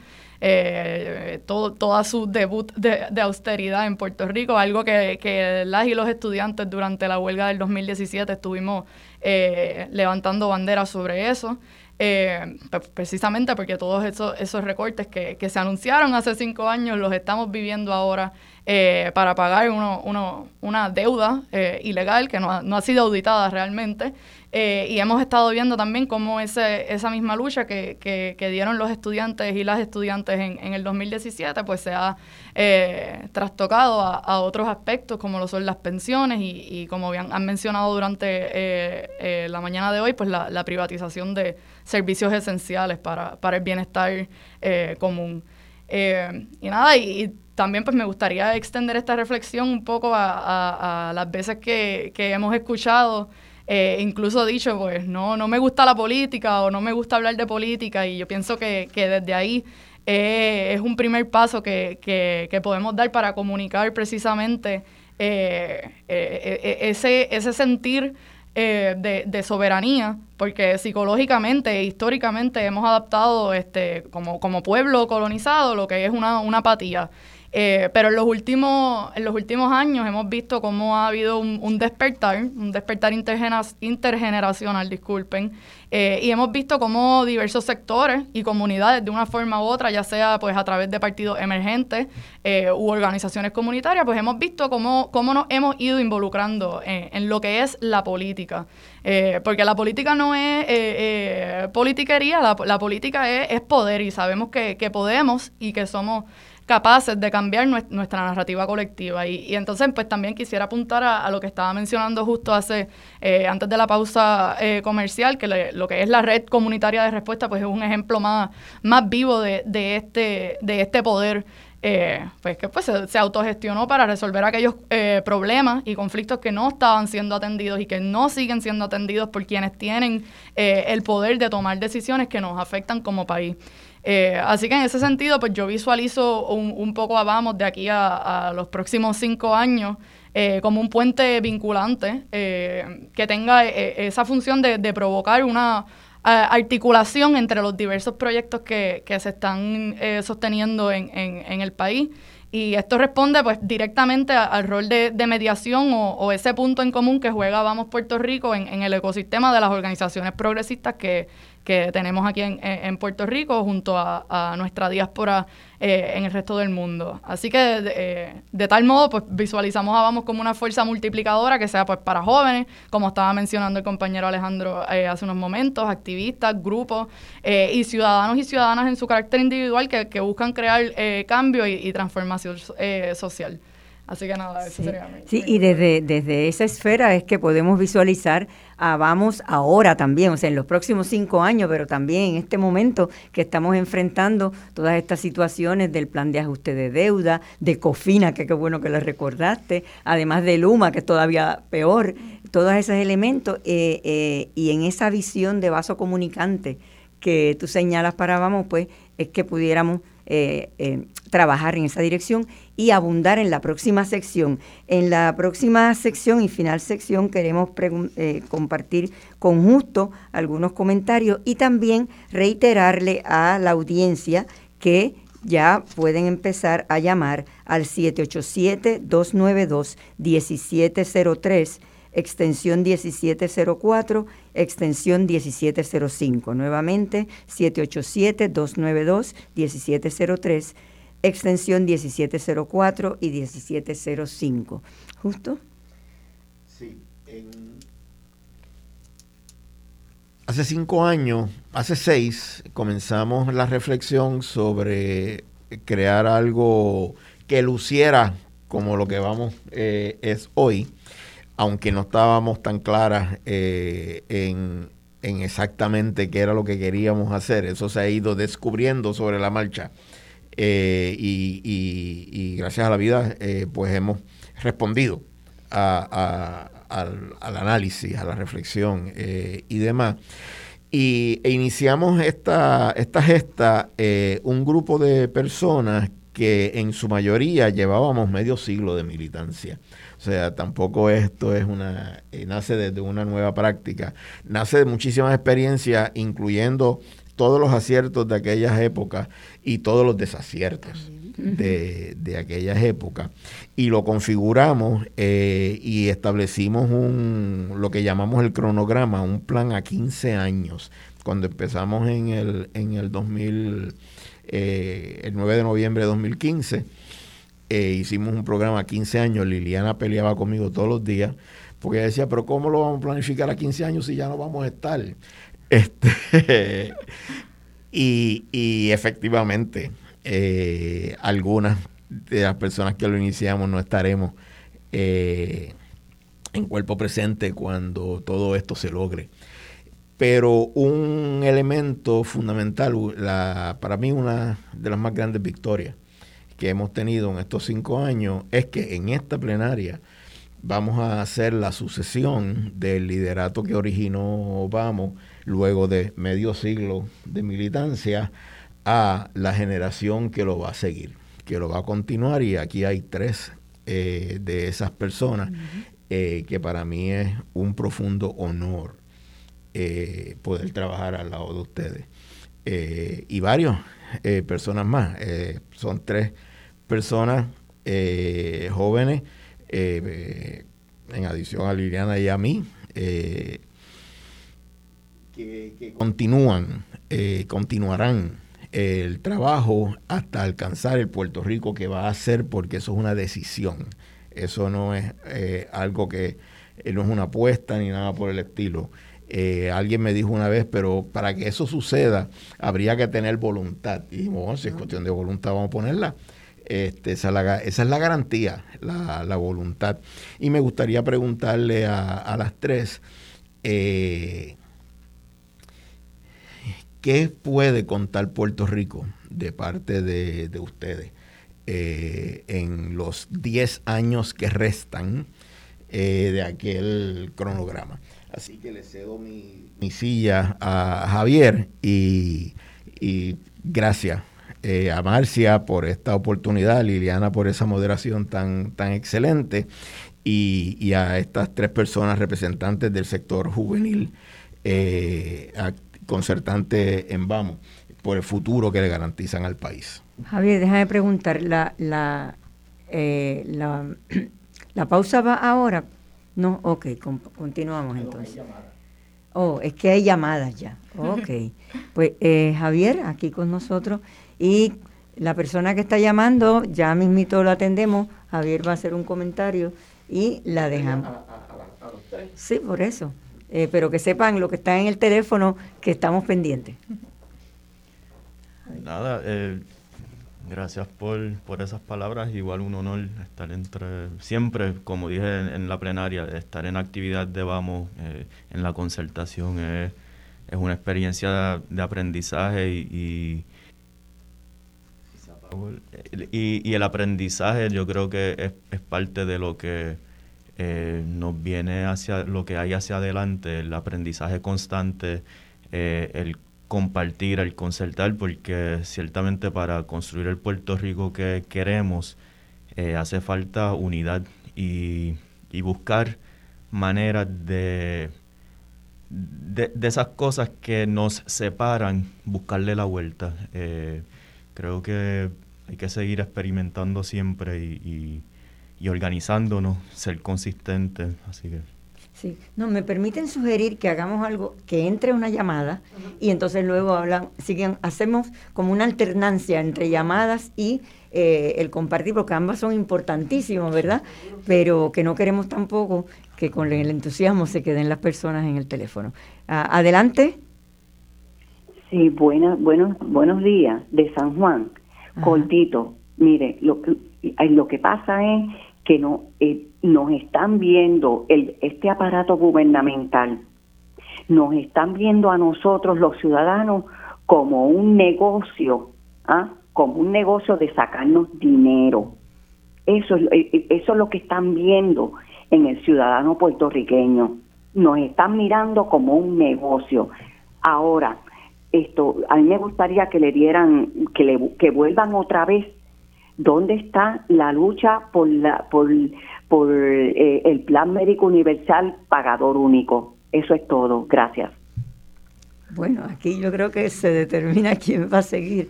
toda su debut de austeridad en Puerto Rico, algo que las y los estudiantes durante la huelga del 2017 estuvimos levantando banderas sobre eso, precisamente porque todos esos recortes que se anunciaron hace 5 años los estamos viviendo ahora para pagar una deuda ilegal que no ha sido auditada realmente. Y hemos estado viendo también cómo esa misma lucha que dieron los estudiantes y las estudiantes en el 2017 pues se ha trastocado a otros aspectos como lo son las pensiones y como han mencionado durante la mañana de hoy, pues la privatización de servicios esenciales para el bienestar común. Y nada, y también pues me gustaría extender esta reflexión un poco a las veces que hemos escuchado, incluso dicho, pues no me gusta la política o no me gusta hablar de política, y yo pienso que desde ahí es un primer paso que podemos dar para comunicar precisamente ese sentir de soberanía, porque psicológicamente e históricamente hemos adaptado como pueblo colonizado lo que es una apatía. Pero en los últimos años hemos visto cómo ha habido un despertar intergeneracional, y hemos visto cómo diversos sectores y comunidades de una forma u otra, ya sea pues a través de partidos emergentes u organizaciones comunitarias, pues hemos visto cómo nos hemos ido involucrando en lo que es la política. Porque la política no es politiquería, la política es poder, y sabemos que podemos y que somos capaces de cambiar nuestra narrativa colectiva. Y entonces pues también quisiera apuntar a lo que estaba mencionando justo antes de la pausa comercial, que lo que es la Red Comunitaria de Respuesta pues es un ejemplo más vivo de este poder que se autogestionó para resolver aquellos problemas y conflictos que no estaban siendo atendidos y que no siguen siendo atendidos por quienes tienen el poder de tomar decisiones que nos afectan como país. Así que en ese sentido, pues yo visualizo un poco a Vamos de aquí a los próximos 5 años como un puente vinculante que tenga esa función de provocar una articulación entre los diversos proyectos que se están sosteniendo en el país. Y esto responde pues directamente al rol de mediación o ese punto en común que juega Vamos Puerto Rico en el ecosistema de las organizaciones progresistas que tenemos aquí en Puerto Rico junto a nuestra diáspora en el resto del mundo. Así que de tal modo pues visualizamos a Vamos como una fuerza multiplicadora que sea pues para jóvenes, como estaba mencionando el compañero Alejandro hace unos momentos, activistas, grupos y ciudadanos y ciudadanas en su carácter individual que buscan crear cambio y transformación social. Así que nada, eso sería mi. Sí, y desde esa esfera es que podemos visualizar a Vamos ahora también, o sea, en los próximos 5 años, pero también en este momento que estamos enfrentando todas estas situaciones del plan de ajuste de deuda, de Cofina, que qué bueno que lo recordaste, además de Luma, que es todavía peor, todos esos elementos, y en esa visión de vaso comunicante que tú señalas para Vamos, pues es que pudiéramos trabajar en esa dirección y abundar en la próxima sección. En la próxima sección y final sección queremos compartir con Justo algunos comentarios y también reiterarle a la audiencia que ya pueden empezar a llamar al 787-292-1703, extensión 1704, extensión 1705. Nuevamente, 787-292-1703, extensión 1704 y 1705. ¿Justo? Sí. Hace 5 años, hace 6, comenzamos la reflexión sobre crear algo que luciera como lo que Vamos es hoy, aunque no estábamos tan claras en exactamente qué era lo que queríamos hacer. Eso se ha ido descubriendo sobre la marcha y gracias a la vida pues hemos respondido al análisis, a la reflexión y demás. E iniciamos esta gesta, un grupo de personas que en su mayoría llevábamos medio siglo de militancia. O sea, tampoco esto es nace desde una nueva práctica. Nace de muchísimas experiencias, incluyendo todos los aciertos de aquellas épocas y todos los desaciertos de aquellas épocas, y lo configuramos y establecimos lo que llamamos el cronograma, un plan a 15 años. Cuando empezamos en el 2000, el 9 de noviembre de 2015, hicimos un programa a 15 años. Liliana peleaba conmigo todos los días porque decía, pero ¿cómo lo vamos a planificar a 15 años si ya no vamos a estar? Y efectivamente, algunas de las personas que lo iniciamos no estaremos en cuerpo presente cuando todo esto se logre. Pero un elemento fundamental, para mí una de las más grandes victorias que hemos tenido en estos 5 años, es que en esta plenaria vamos a hacer la sucesión del liderato que originó Vamos, luego de medio siglo de militancia, a la generación que lo va a seguir, que lo va a continuar, y aquí hay 3 de esas personas que para mí es un profundo honor poder trabajar al lado de ustedes. Y varias personas más. Son 3 personas jóvenes, en adición a Liliana y a mí, que continuarán el trabajo hasta alcanzar el Puerto Rico que va a ser, porque eso es una decisión. Eso no es algo que no es una apuesta ni nada por el estilo. Alguien me dijo una vez, pero para que eso suceda habría que tener voluntad. Y dijimos, bueno, si es cuestión de voluntad, vamos a ponerla. Esa es la garantía, la voluntad. Y me gustaría preguntarle a las 3, ¿qué puede contar Puerto Rico de parte de ustedes en los 10 años que restan de aquel cronograma? Así que le cedo mi silla a Javier y gracias a Marcia por esta oportunidad, a Liliana por esa moderación tan excelente y a estas 3 personas representantes del sector juvenil concertante en Vamos, por el futuro que le garantizan al país. Javier, déjame preguntar, ¿la pausa va ahora? No, ok, continuamos entonces. Es que hay llamadas ya. Ok, pues Javier, aquí con nosotros, y la persona que está llamando, ya mismito lo atendemos. Javier va a hacer un comentario y la dejamos. ¿A los 3? Sí, por eso. Pero que sepan lo que está en el teléfono, que estamos pendientes. Nada, gracias por esas palabras. Igual un honor estar siempre, como dije en la plenaria, estar en actividad de Vamos, en la concertación, es una experiencia de aprendizaje y el aprendizaje yo creo que es parte de lo que nos viene hacia lo que hay hacia adelante, el aprendizaje constante, el compartir, al concertar, porque ciertamente para construir el Puerto Rico que queremos hace falta unidad y buscar maneras de esas cosas que nos separan, buscarle la vuelta. Creo que hay que seguir experimentando siempre y organizándonos, ser consistentes, así que... Sí, no, me permiten sugerir que hagamos algo, que entre una llamada y entonces luego hacemos como una alternancia entre llamadas y el compartir, porque ambas son importantísimas, ¿verdad? Pero que no queremos tampoco que con el entusiasmo se queden las personas en el teléfono. Adelante. Sí, buenos días, de San Juan. Ajá. Cortito, mire, lo que pasa es que no nos están viendo este aparato gubernamental, nos están viendo a nosotros los ciudadanos como un negocio, como un negocio de sacarnos dinero. Eso es lo que están viendo en el ciudadano puertorriqueño. Nos están mirando como un negocio. Ahora, a mí me gustaría que le dieran, que vuelvan otra vez. ¿Dónde está la lucha por el Plan Médico Universal Pagador Único? Eso es todo. Gracias. Bueno, aquí yo creo que se determina quién va a seguir.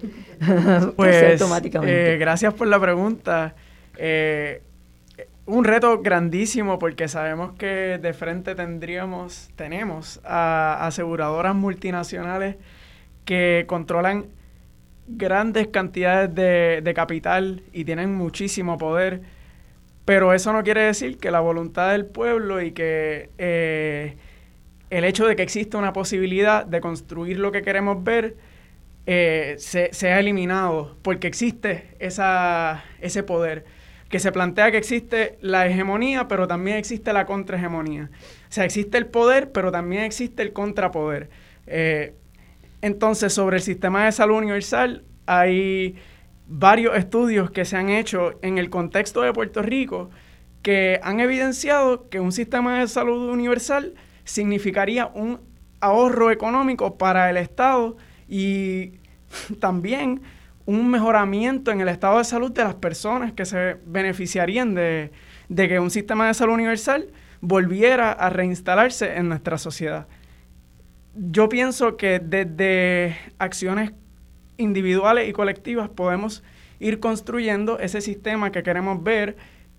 Pues, automáticamente. Gracias por la pregunta. Un reto grandísimo porque sabemos que de frente tenemos a aseguradoras multinacionales que controlan grandes cantidades de capital y tienen muchísimo poder, pero eso no quiere decir que la voluntad del pueblo y que el hecho de que exista una posibilidad de construir lo que queremos ver sea eliminado, porque existe ese poder, que se plantea que existe la hegemonía, pero también existe la contrahegemonía. O sea, existe el poder, pero también existe el contrapoder. Entonces, sobre el sistema de salud universal, hay varios estudios que se han hecho en el contexto de Puerto Rico que han evidenciado que un sistema de salud universal significaría un ahorro económico para el Estado y también un mejoramiento en el estado de salud de las personas que se beneficiarían de que un sistema de salud universal volviera a reinstalarse en nuestra sociedad. Yo pienso que desde acciones individuales y colectivas podemos ir construyendo ese sistema que queremos ver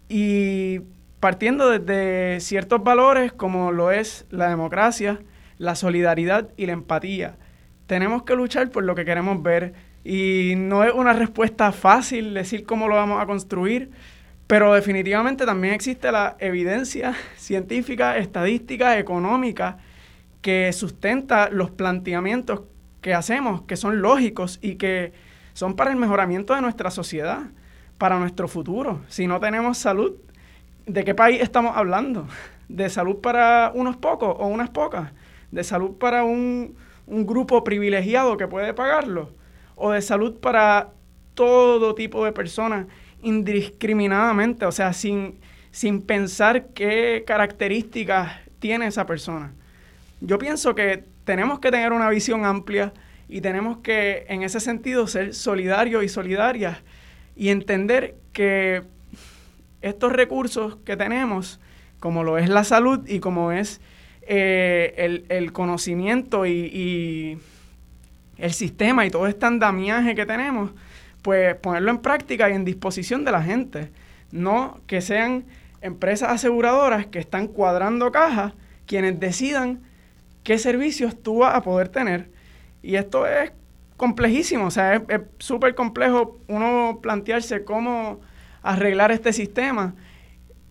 y partiendo desde ciertos valores como lo es la democracia, la solidaridad y la empatía. Tenemos que luchar por lo que queremos ver y no es una respuesta fácil decir cómo lo vamos a construir, pero definitivamente también existe la evidencia científica, estadística, económica, que sustenta los planteamientos que hacemos, que son lógicos y que son para el mejoramiento de nuestra sociedad, para nuestro futuro. Si no tenemos salud, ¿de qué país estamos hablando? ¿De salud para unos pocos o unas pocas? ¿De salud para un grupo privilegiado que puede pagarlo? ¿O de salud para todo tipo de personas indiscriminadamente? O sea, sin pensar qué características tiene esa persona. Yo pienso que tenemos que tener una visión amplia y tenemos que, en ese sentido, ser solidarios y solidarias y entender que estos recursos que tenemos, como lo es la salud y como es el conocimiento y el sistema y todo este andamiaje que tenemos, pues ponerlo en práctica y en disposición de la gente. No que sean empresas aseguradoras que están cuadrando cajas quienes decidan qué servicios tú vas a poder tener. Y esto es complejísimo, o sea, es súper complejo uno plantearse cómo arreglar este sistema,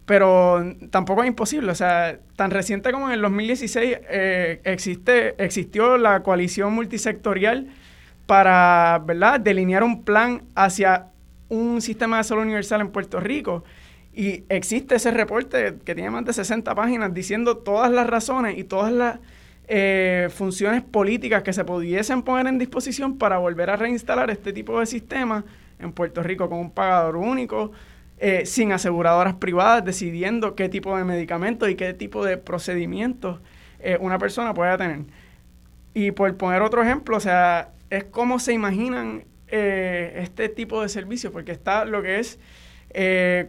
pero tampoco es imposible. O sea, tan reciente como en el 2016 existió la coalición multisectorial para, ¿verdad?, delinear un plan hacia un sistema de salud universal en Puerto Rico. Y existe ese reporte que tiene más de 60 páginas diciendo todas las razones y todas las funciones políticas que se pudiesen poner en disposición para volver a reinstalar este tipo de sistema en Puerto Rico con un pagador único, sin aseguradoras privadas, decidiendo qué tipo de medicamentos y qué tipo de procedimientos una persona pueda tener. Y por poner otro ejemplo, o sea, es cómo se imaginan este tipo de servicios, porque está lo que es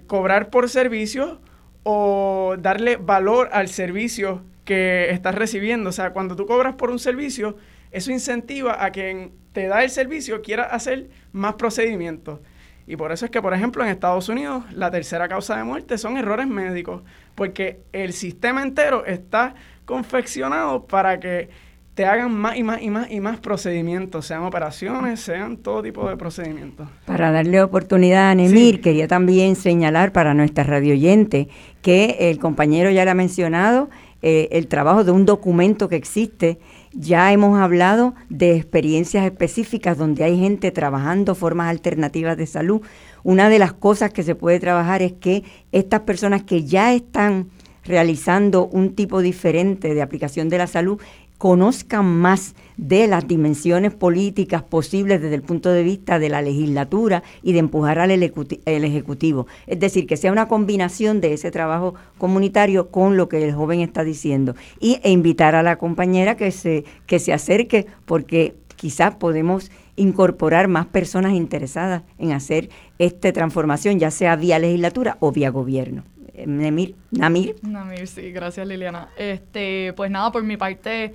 cobrar por servicios o darle valor al servicio que estás recibiendo. O sea, cuando tú cobras por un servicio, eso incentiva a quien te da el servicio quiera hacer más procedimientos. Y por eso es que, por ejemplo, en Estados Unidos, la tercera causa de muerte son errores médicos, porque el sistema entero está confeccionado para que te hagan más y más y más y más procedimientos, sean operaciones, sean todo tipo de procedimientos. Para darle oportunidad a Nemir, sí, quería también señalar para nuestra radio oyente que el compañero ya le ha mencionado el trabajo de un documento que existe. Ya hemos hablado de experiencias específicas donde hay gente trabajando formas alternativas de salud. Una de las cosas que se puede trabajar es que estas personas que ya están realizando un tipo diferente de aplicación de la salud conozcan más de las dimensiones políticas posibles desde el punto de vista de la legislatura y de empujar al Ejecutivo. Es decir, que sea una combinación de ese trabajo comunitario con lo que el joven está diciendo. E invitar a la compañera que se acerque, porque quizás podemos incorporar más personas interesadas en hacer esta transformación, ya sea vía legislatura o vía gobierno. Nemir, sí, gracias Liliana. Pues nada, por mi parte,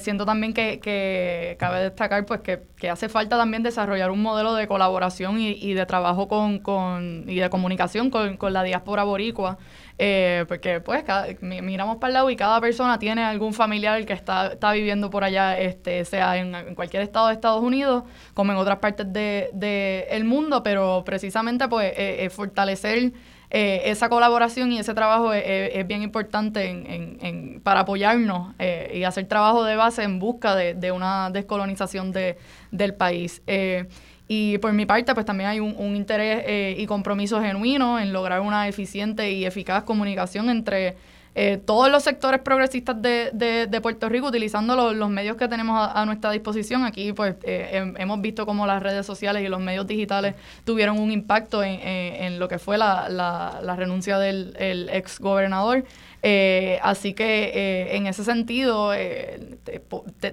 siento también que cabe destacar pues que hace falta también desarrollar un modelo de colaboración y de trabajo y de comunicación con la diáspora boricua, porque pues miramos para el lado y cada persona tiene algún familiar que está viviendo por allá, sea en cualquier estado de Estados Unidos como en otras partes del mundo, pero precisamente pues fortalecer esa colaboración y ese trabajo es bien importante para apoyarnos y hacer trabajo de base en busca de una descolonización del país. Y por mi parte, pues también hay un interés y compromiso genuino en lograr una eficiente y eficaz comunicación entre todos los sectores progresistas de Puerto Rico, utilizando los medios que tenemos a nuestra disposición. Aquí pues hemos visto cómo las redes sociales y los medios digitales tuvieron un impacto en lo que fue la renuncia del exgobernador. Así que en ese sentido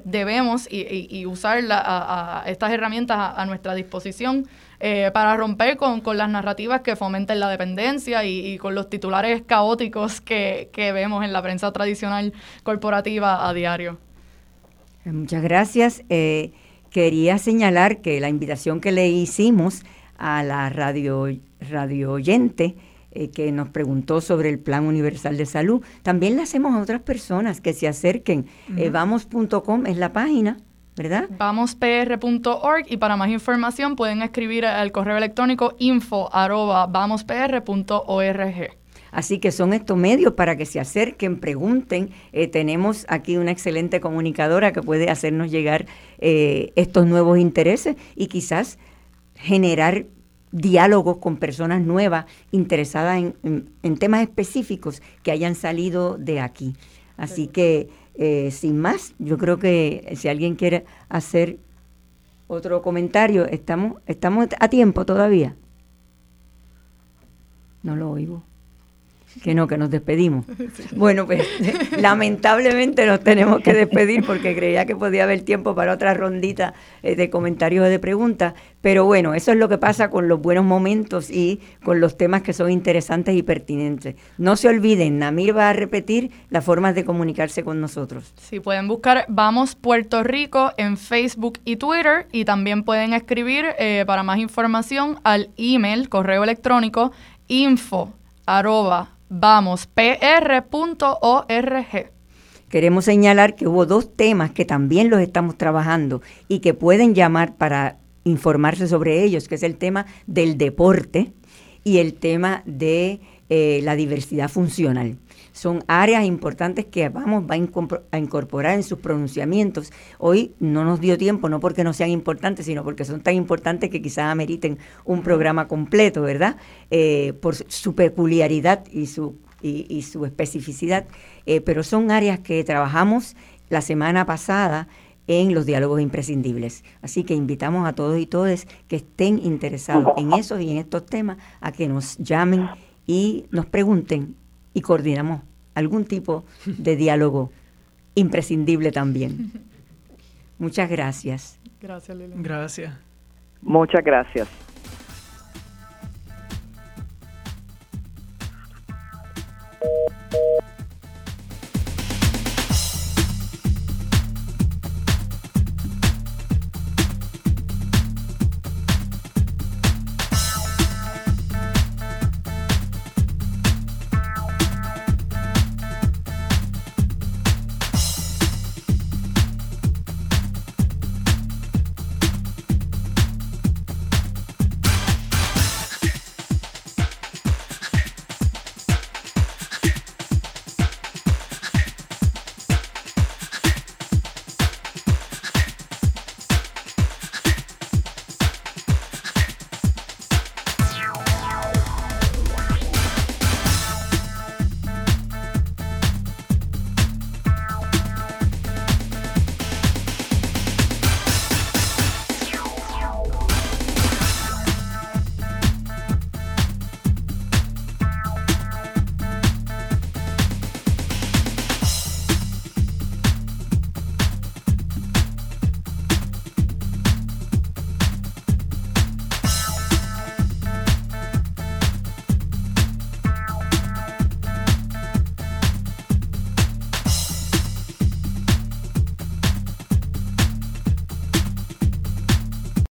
debemos y usar estas herramientas a nuestra disposición para romper con las narrativas que fomenten la dependencia y con los titulares caóticos que vemos en la prensa tradicional corporativa a diario. Muchas gracias. Quería señalar que la invitación que le hicimos a la radio oyente que nos preguntó sobre el Plan Universal de Salud, también la hacemos a otras personas que se acerquen. Uh-huh. Vamos.com es la página, ¿verdad? Vamospr.org, y para más información pueden escribir al correo electrónico info@vamospr.org. Así que son estos medios para que se acerquen, pregunten. Tenemos aquí una excelente comunicadora que puede hacernos llegar estos nuevos intereses y quizás generar diálogos con personas nuevas interesadas en temas específicos que hayan salido de aquí. Así que, sin más, yo creo que si alguien quiere hacer otro comentario, estamos a tiempo todavía. No lo oigo. Que nos despedimos. Bueno, pues lamentablemente nos tenemos que despedir porque creía que podía haber tiempo para otra rondita de comentarios o de preguntas, pero bueno, eso es lo que pasa con los buenos momentos y con los temas que son interesantes y pertinentes. No se olviden, Nemir va a repetir las formas de comunicarse con nosotros. Sí, pueden buscar Vamos Puerto Rico en Facebook y Twitter, y también pueden escribir para más información al email, correo electrónico info@vamospr.org. Queremos señalar que hubo dos temas que también los estamos trabajando y que pueden llamar para informarse sobre ellos, que es el tema del deporte y el tema de la diversidad funcional. Son áreas importantes que Vamos va a incorporar en sus pronunciamientos. Hoy no nos dio tiempo, no porque no sean importantes, sino porque son tan importantes que quizás ameriten un programa completo, ¿verdad? Por su peculiaridad y su especificidad. Pero son áreas que trabajamos la semana pasada en los diálogos imprescindibles. Así que invitamos a todos y todas que estén interesados en esos y en estos temas a que nos llamen y nos pregunten, y coordinamos algún tipo de diálogo imprescindible también. Muchas gracias. Gracias, Liliana. Gracias. Muchas gracias.